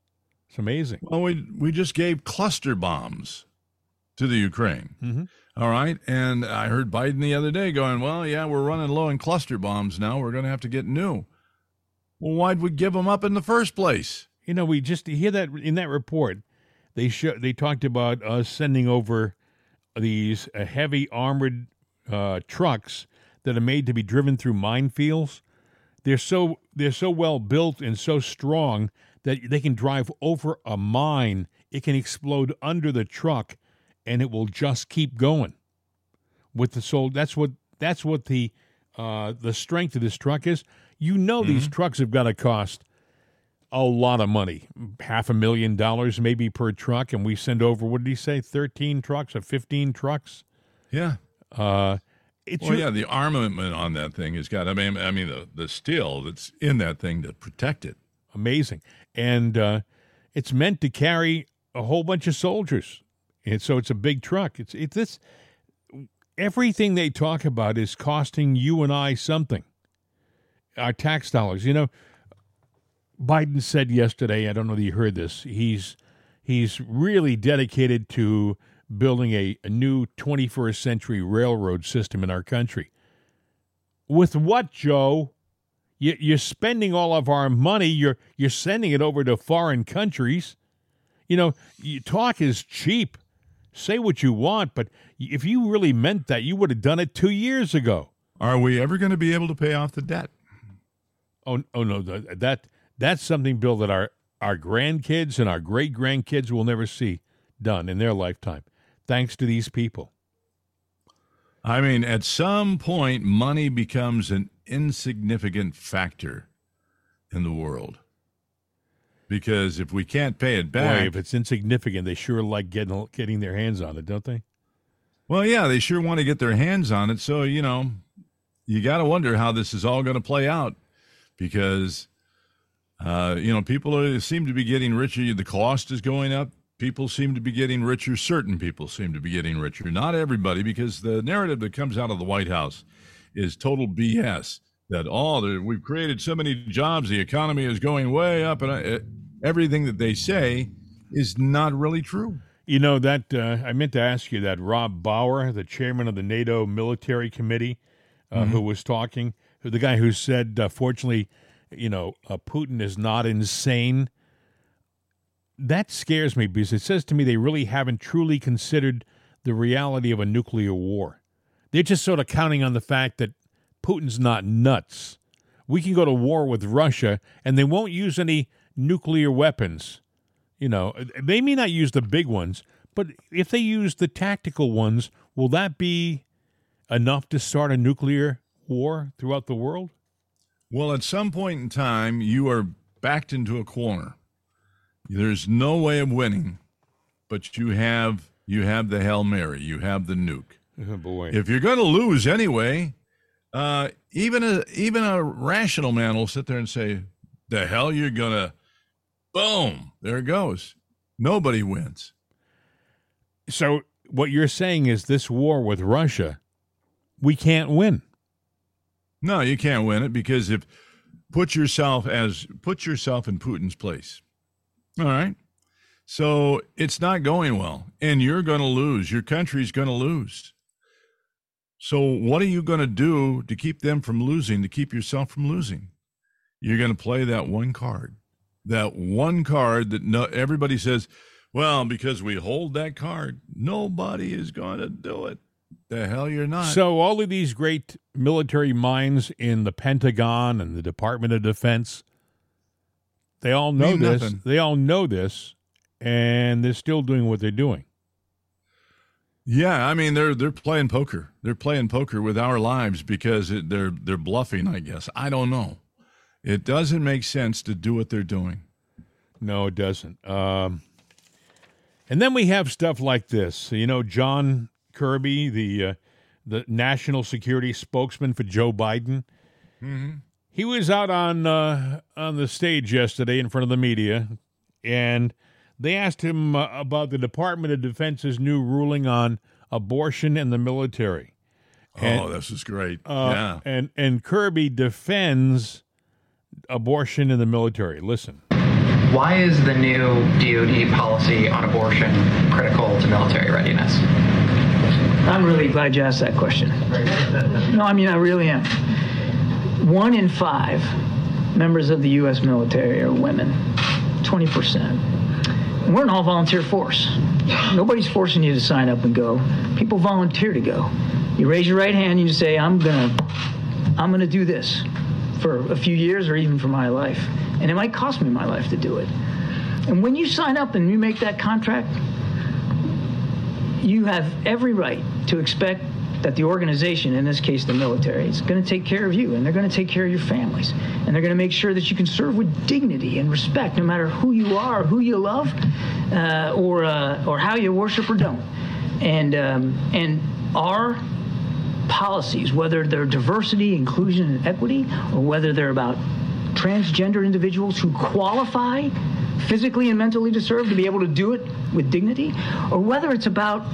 It's amazing. Well, we just gave cluster bombs to the Ukraine. All right, and I heard Biden the other day going, "Well, yeah, we're running low on cluster bombs now. We're going to have to get new." Well, why'd we give them up in the first place? You know, we just hear that in that report, they talked about us sending over these heavy armored trucks that are made to be driven through minefields. They're so well built and so strong that they can drive over a mine. It can explode under the truck, and it will just keep going. with the soldiers. That's what the strength of this truck is. You know, mm-hmm. these trucks have got to cost a lot of money, $500,000 maybe per truck, and we send over, what did he say, 13 trucks or 15 trucks? Yeah. The armament on that thing has got, I mean, the steel that's in that thing to protect it. Amazing. And it's meant to carry a whole bunch of soldiers. And so it's a big truck. It's everything they talk about is costing you and I something, our tax dollars. You know, Biden said yesterday, I don't know that you heard this, he's really dedicated to building a new 21st century railroad system in our country. With what, Joe? You're spending all of our money. You're sending it over to foreign countries. You know, talk is cheap. Say what you want, but if you really meant that, you would have done it 2 years ago. Are we ever going to be able to pay off the debt? Oh no, that's something, Bill, that our grandkids and our great-grandkids will never see done in their lifetime, thanks to these people. I mean, at some point, money becomes an insignificant factor in the world. Because if we can't pay it back... Boy, if it's insignificant, they sure like getting their hands on it, don't they? Well, yeah, they sure want to get their hands on it. So, you know, you got to wonder how this is all going to play out. Because, you know, seem to be getting richer. The cost is going up. People seem to be getting richer. Certain people seem to be getting richer. Not everybody, because the narrative that comes out of the White House is total BS. That we've created so many jobs, the economy is going way up, and everything that they say is not really true. You know, that I meant to ask you that Rob Bauer, the chairman of the NATO Military Committee, who was talking, the guy who said, fortunately, you know, Putin is not insane. That scares me because it says to me they really haven't truly considered the reality of a nuclear war. They're just sort of counting on the fact that Putin's not nuts. We can go to war with Russia, and they won't use any nuclear weapons. You know, they may not use the big ones, but if they use the tactical ones, will that be enough to start a nuclear war throughout the world? Well, at some point in time, you are backed into a corner. There's no way of winning, but you have the Hail Mary. You have the nuke. Oh, boy. If you're going to lose anyway... Even a rational man will sit there and say, the hell you're going to, boom, there it goes. Nobody wins. So what you're saying is this war with Russia, we can't win. No, you can't win it because if put yourself in Putin's place. All right. So it's not going well and you're going to lose. Your country's going to lose. So what are you going to do to keep them from losing, to keep yourself from losing? You're going to play that one card that everybody says, well, because we hold that card, nobody is going to do it. The hell you're not. So all of these great military minds in the Pentagon and the Department of Defense, they all know this. Nothing. They all know this, and they're still doing what they're doing. Yeah, I mean they're playing poker. They're playing poker with our lives because they're bluffing, I guess. I don't know. It doesn't make sense to do what they're doing. No, it doesn't. And then we have stuff like this. You know, John Kirby, the national security spokesman for Joe Biden, mm-hmm. he was out on the stage yesterday in front of the media, and they asked him about the Department of Defense's new ruling on abortion and the military. And, this is great. Yeah. And Kirby defends abortion in the military. Listen. Why is the new DOD policy on abortion critical to military readiness? I'm really glad you asked that question. No, I mean, I really am. 1 in 5 members of the U.S. military are women, 20%. We're an all-volunteer force. Nobody's forcing you to sign up and go. People volunteer to go. You raise your right hand and you say, I'm gonna do this for a few years or even for my life. And it might cost me my life to do it. And when you sign up and you make that contract, you have every right to expect that the organization, in this case the military, is going to take care of you, and they're going to take care of your families, and they're going to make sure that you can serve with dignity and respect, no matter who you are, who you love, or how you worship or don't. And our policies, whether they're diversity, inclusion, and equity, or whether they're about transgender individuals who qualify physically and mentally to serve, to be able to do it with dignity, or whether it's about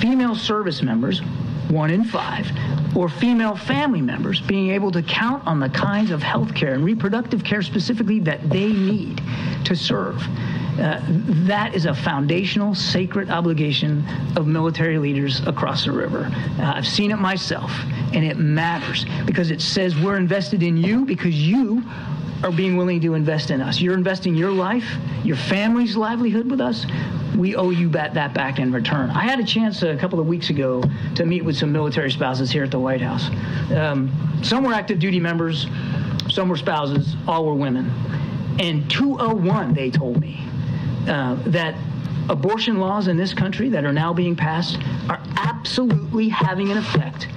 female service members, 1 in 5, or female family members being able to count on the kinds of health care and reproductive care specifically that they need to serve. That is a foundational, sacred obligation of military leaders across the river. I've seen it myself, and it matters because it says we're invested in you because you are being willing to invest in us. You're investing your life, your family's livelihood with us. We owe you that back in return. I had a chance a couple of weeks ago to meet with some military spouses here at the White House. Some were active duty members, some were spouses, all were women. And 201, they told me, that abortion laws in this country that are now being passed are absolutely having an effect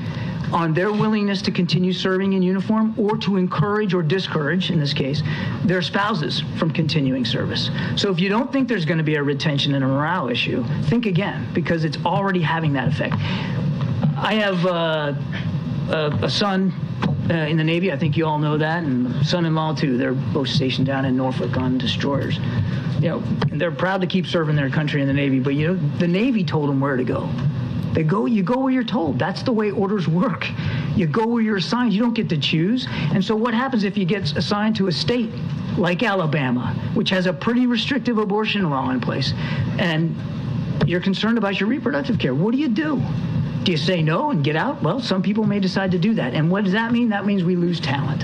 on their willingness to continue serving in uniform or to encourage or discourage, in this case, their spouses from continuing service. So if you don't think there's going to be a retention and a morale issue, think again, because it's already having that effect. I have a son in the Navy. I think you all know that, and son-in-law too. They're both stationed down in Norfolk on destroyers. You know, and they're proud to keep serving their country in the Navy, but you know, the Navy told them where to go. They go, you go where you're told. That's the way orders work. You go where you're assigned. You don't get to choose. And so what happens if you get assigned to a state like Alabama, which has a pretty restrictive abortion law in place, and you're concerned about your reproductive care? What do you do? Do you say no and get out? Well, some people may decide to do that. And what does that mean? That means we lose talent.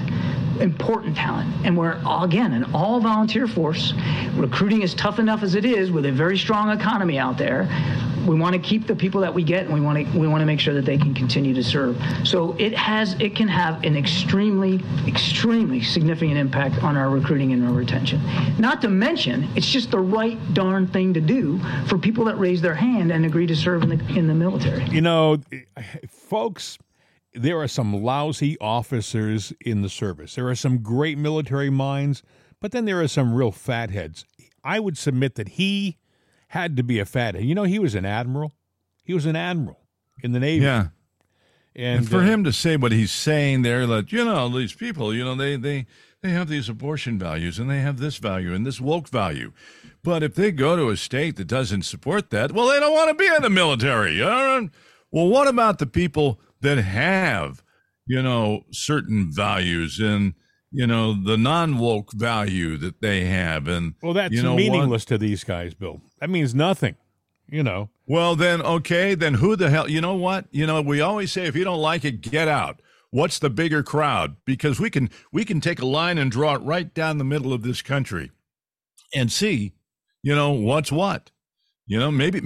Important talent. And we're, again, an all-volunteer force. Recruiting is tough enough as it is with a very strong economy out there. We want to keep the people that we get, and we want to make sure that they can continue to serve. So it can have an extremely, extremely significant impact on our recruiting and our retention. Not to mention, it's just the right darn thing to do for people that raise their hand and agree to serve in the military. You know, folks, there are some lousy officers in the service. There are some great military minds, but then there are some real fatheads. I would submit that he had to be a fathead. You know, he was an admiral. He was an admiral in the Navy. Yeah. And for him to say what he's saying there, that, you know, these people, you know, they have these abortion values, and they have this value and this woke value. But if they go to a state that doesn't support that, well, they don't want to be in the military. Aaron. Well, what about the people that have, you know, certain values and, you know, the non-woke value that they have? And well, that's, you know, meaningless to these guys, Bill. That means nothing, you know. Well, then, okay, then who the hell, you know what? You know, we always say, if you don't like it, get out. What's the bigger crowd? Because we can take a line and draw it right down the middle of this country and see, you know, what's what. You know, maybe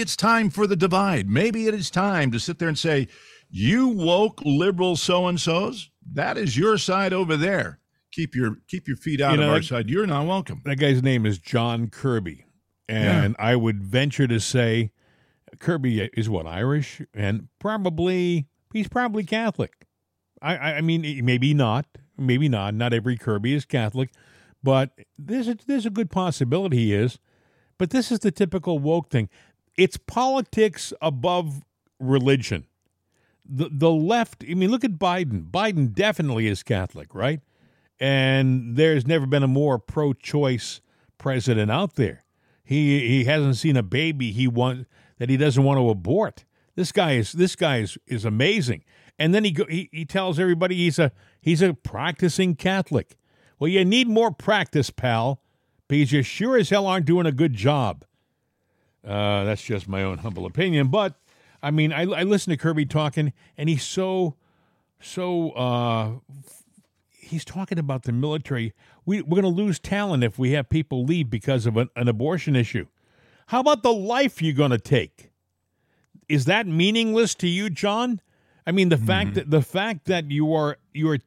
it's time for the divide. Maybe it is time to sit there and say, you woke liberal so-and-sos, that is your side over there. Keep your feet out, you know, of our side. You're not welcome. That guy's name is John Kirby. And yeah. I would venture to say Kirby is what, Irish? And he's probably Catholic. I mean, maybe not. Not every Kirby is Catholic, but there's a good possibility he is. But this is the typical woke thing. It's politics above religion. The left, I mean, look at Biden. Biden definitely is Catholic, right? And there's never been a more pro-choice president out there. He hasn't seen a baby that he doesn't want to abort. This guy is amazing. And then he tells everybody he's a practicing Catholic. Well, you need more practice, pal, because you sure as hell aren't doing a good job. That's just my own humble opinion, but I mean, I listen to Kirby talking, and he's so he's talking about the military. We're going to lose talent if we have people leave because of an abortion issue. How about the life you're going to take? Is that meaningless to you, John? I mean, the fact that you are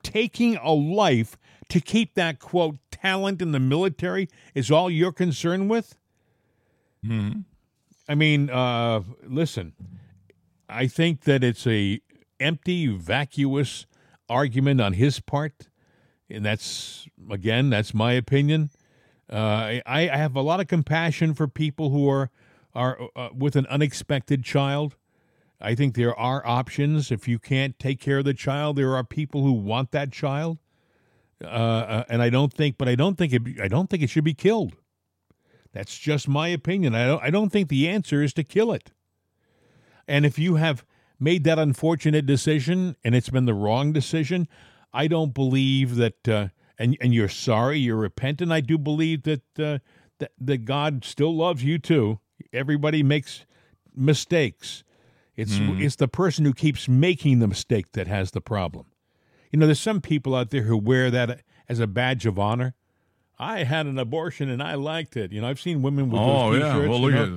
taking a life to keep that, quote, talent in the military is all you're concerned with? Mm-hmm. I mean, listen, I think that it's a empty, vacuous argument on his part, and that's, again, that's my opinion. I have a lot of compassion for people who are with an unexpected child. I think there are options. If you can't take care of the child, there are people who want that child, and I don't think it should be killed. That's just my opinion. I don't think the answer is to kill it. And if you have made that unfortunate decision and it's been the wrong decision, I don't believe that. And you're sorry, you're repentant. I do believe that God still loves you too. Everybody makes mistakes. It's the person who keeps making the mistake that has the problem. You know, there's some people out there who wear that as a badge of honor. I had an abortion and I liked it. You know, I've seen women with those T-shirts. Oh, yeah. Well, look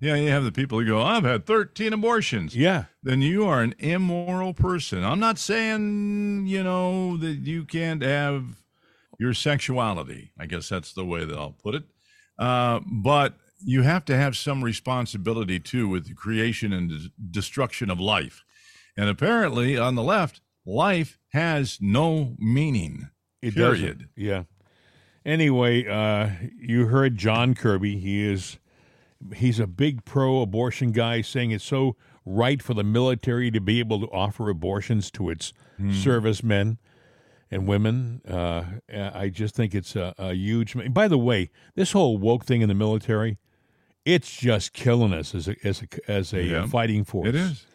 you have the people who go, I've had 13 abortions. Yeah. Then you are an immoral person. I'm not saying, you know, that you can't have your sexuality. I guess that's the way that I'll put it. But you have to have some responsibility, too, with the creation and destruction of life. And apparently, on the left, life has no meaning. It period. Doesn't. Yeah. Anyway, you heard John Kirby. He's a big pro-abortion guy saying it's so right for the military to be able to offer abortions to its servicemen and women. I just think it's a huge... By the way, this whole woke thing in the military, it's just killing us as a fighting force. It is.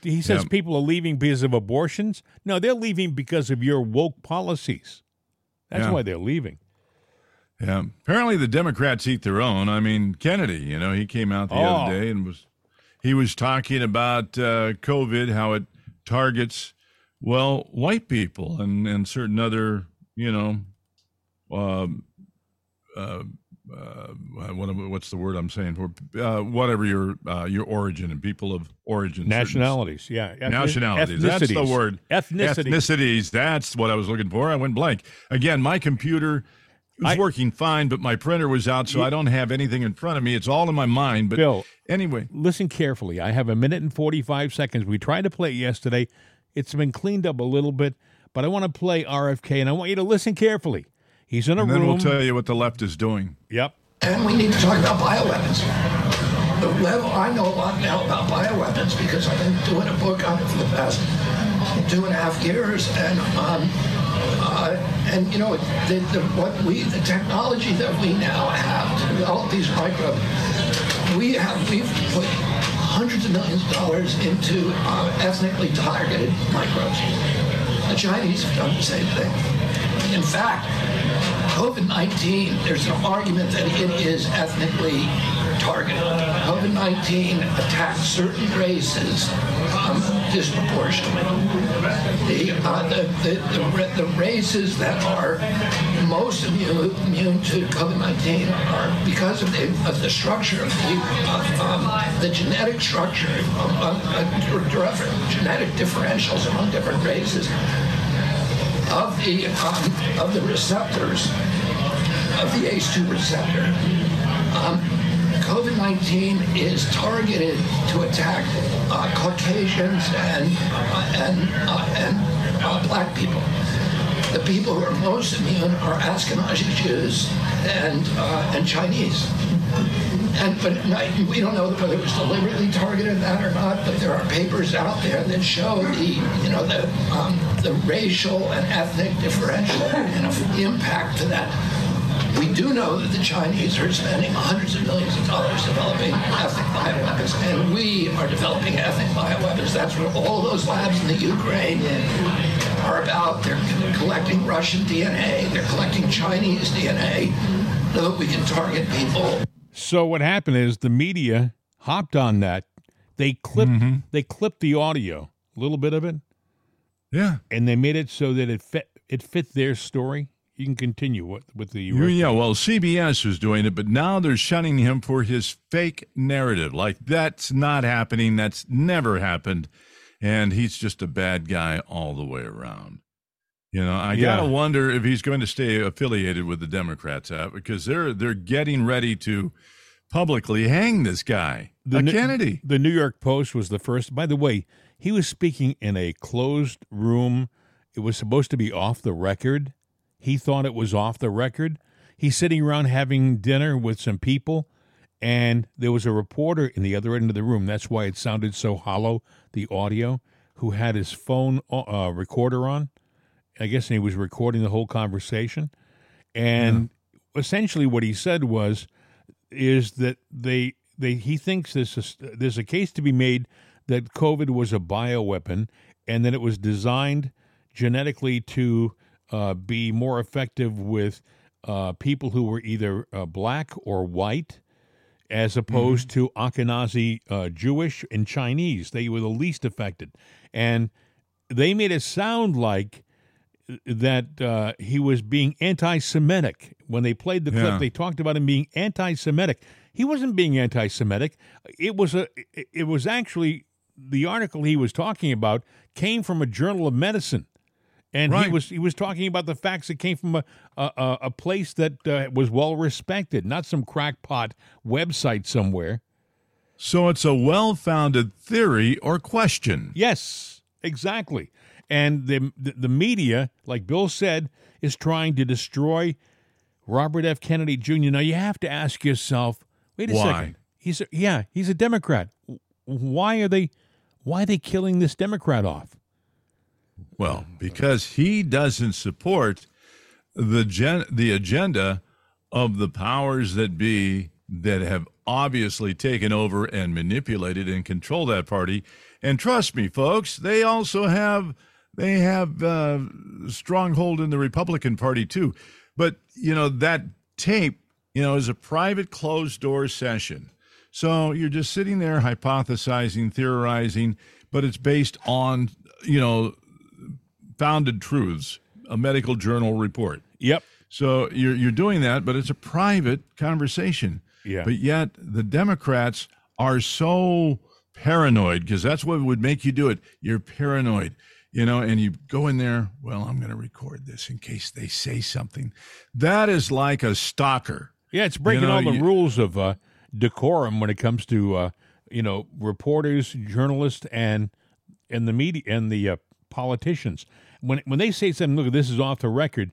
He says people are leaving because of abortions. No, they're leaving because of your woke policies. That's why they're leaving. Yeah. Apparently the Democrats eat their own. I mean, Kennedy, you know, he came out the other day and he was talking about COVID, how it targets, well, white people and certain other, you know, what's the word I'm saying for whatever your origin and people of origin, nationalities, nationalities. That's the word. Ethnicities. That's what I was looking for. I went blank again. My computer. It was working fine, but my printer was out, so I don't have anything in front of me. It's all in my mind. But Bill, anyway. Listen carefully. I have a minute and 45 seconds. We tried to play it yesterday. It's been cleaned up a little bit, but I want to play RFK, and I want you to listen carefully. He's in a room. And then we'll tell you what the left is doing. Yep. And we need to talk about bioweapons. I know a lot now about bioweapons because I've been doing a book on it for the past 2.5 years, and and you know, the technology that we now have to develop these we've put hundreds of millions of dollars into ethnically targeted microbes. The Chinese have done the same thing. In fact, COVID-19, there's an argument that it is ethnically targeted. COVID-19 attacks certain races disproportionately. The races that are most immune to COVID-19 are because of the structure of the genetic structure, genetic differentials among different races of the receptors of the ACE2 receptor. COVID-19 is targeted to attack Caucasians and black people. The people who are most immune are Ashkenazi Jews and Chinese. But we don't know whether it was deliberately targeted that or not. But there are papers out there that show the racial and ethnic differential and impact to that. We do know that the Chinese are spending hundreds of millions of dollars developing ethnic bioweapons, and we are developing ethnic bioweapons. That's what all those labs in the Ukraine are about. They're collecting Russian DNA. They're collecting Chinese DNA so that we can target people. So what happened is the media hopped on that. They clipped the audio, a little bit of it. Yeah. And they made it so that it fit their story. You can continue with the... Yeah, well, CBS was doing it, but now they're shunning him for his fake narrative. Like, that's not happening. That's never happened. And he's just a bad guy all the way around. You know, I got to wonder if he's going to stay affiliated with the Democrats, because they're getting ready to publicly hang this guy. Kennedy. The New York Post was the first. By the way, he was speaking in a closed room. It was supposed to be off the record. He thought it was off the record. He's sitting around having dinner with some people, and there was a reporter in the other end of the room. That's why it sounded so hollow, the audio, who had his phone recorder on. I guess he was recording the whole conversation. And essentially what he said was, is that he thinks there's a case to be made that COVID was a bioweapon and that it was designed genetically to be more effective with people who were either black or white, as opposed to Ashkenazi Jewish and Chinese. They were the least affected. And they made it sound like that he was being anti-Semitic. When they played the clip, they talked about him being anti-Semitic. He wasn't being anti-Semitic. It was actually the article he was talking about came from a journal of medicine, and he was talking about the facts that came from a place that was well respected, not some crackpot website somewhere. So it's a well-founded theory or question. Yes, exactly. And the media, like Bill said, is trying to destroy Robert F. Kennedy Jr. Now you have to ask yourself, wait a second. He's a Democrat. Why are they killing this Democrat off? Well, because he doesn't support the agenda of the powers that be that have obviously taken over and manipulated and control that party. And trust me, folks, they also have a stronghold in the Republican Party too. But that tape, is a private closed door session. So you're just sitting there hypothesizing, theorizing, but it's based on, founded truths, a medical journal report. Yep. So you're doing that, but it's a private conversation. Yeah. But yet the Democrats are so paranoid, because that's what would make you do it. You're paranoid, and you go in there, well, I'm going to record this in case they say something. That is like a stalker. Yeah, it's breaking all the rules of decorum when it comes to reporters, journalists, and the media and the politicians. When they say something, look, this is off the record,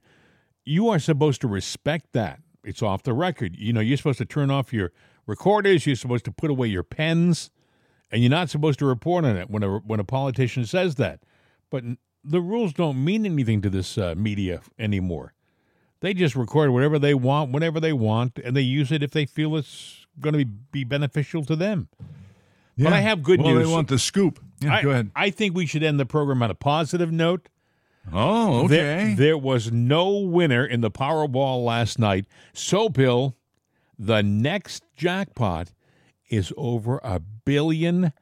you are supposed to respect that it's off the record. You're supposed to turn off your recorders. You're supposed to put away your pens, and you're not supposed to report on it when a politician says that. But the rules don't mean anything to this media anymore. They just record whatever they want, whenever they want, and they use it if they feel it's going to be beneficial to them. Yeah. But I have good news. They want the scoop. Yeah, go ahead. I think we should end the program on a positive note. Oh, okay. There was no winner in the Powerball last night. So, Bill, the next jackpot is over $1 billion.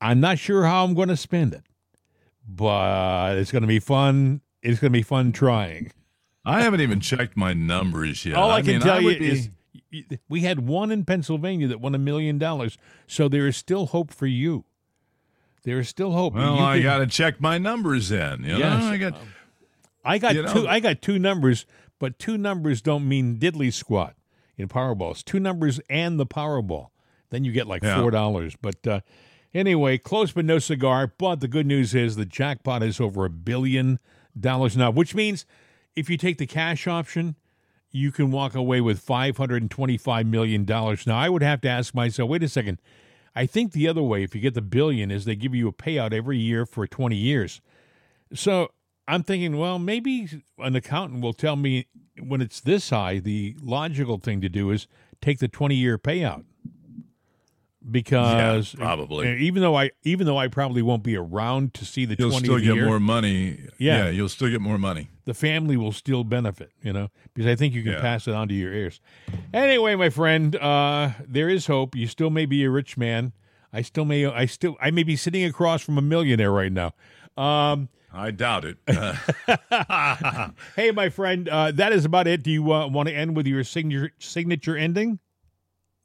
I'm not sure how I'm going to spend it, but it's going to be fun. It's going to be fun trying. I haven't even checked my numbers yet. All I can tell you is we had one in Pennsylvania that won $1 million, so there is still hope for you. There is still hope. Well, I got to check my numbers then. Yes. I got two numbers, but two numbers don't mean diddly squat in Powerballs. Two numbers and the Powerball. Then you get like $4. But anyway, close but no cigar. But the good news is the jackpot is over $1 billion now, which means if you take the cash option, you can walk away with $525 million. Now, I would have to ask myself, wait a second. I think the other way, if you get the billion, is they give you a payout every year for 20 years. So I'm thinking, well, maybe an accountant will tell me when it's this high, the logical thing to do is take the 20-year payout. Because probably, even though I probably won't be around to see the 20th year, you'll still get more money. Yeah, you'll still get more money. The family will still benefit, because I think you can pass it on to your heirs. Anyway, my friend, there is hope. You still may be a rich man. I may be sitting across from a millionaire right now. I doubt it. Hey, my friend, that is about it. Do you want to end with your signature ending?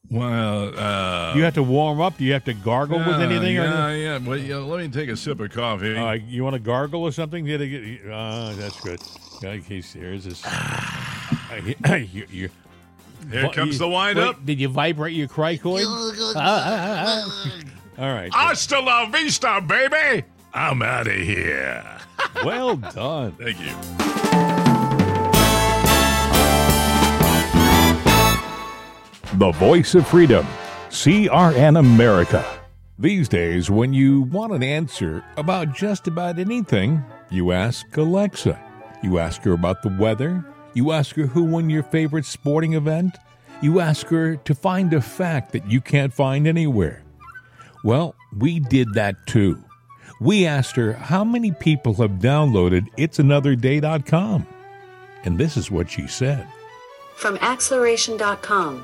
Well, you have to warm up. Do you have to gargle with anything? Well, let me take a sip of coffee. You want to gargle or something? That's good. Okay, here's this. Here comes the wind-up. Did you vibrate your cricoid? All right. Hasta la vista, baby. I'm out of here. Well done. Thank you. The Voice of Freedom, CRN America. These days, when you want an answer about just about anything, you ask Alexa. You ask her about the weather. You ask her who won your favorite sporting event. You ask her to find a fact that you can't find anywhere. Well, we did that too. We asked her how many people have downloaded itsanotherday.com. And this is what she said. From acceleration.com,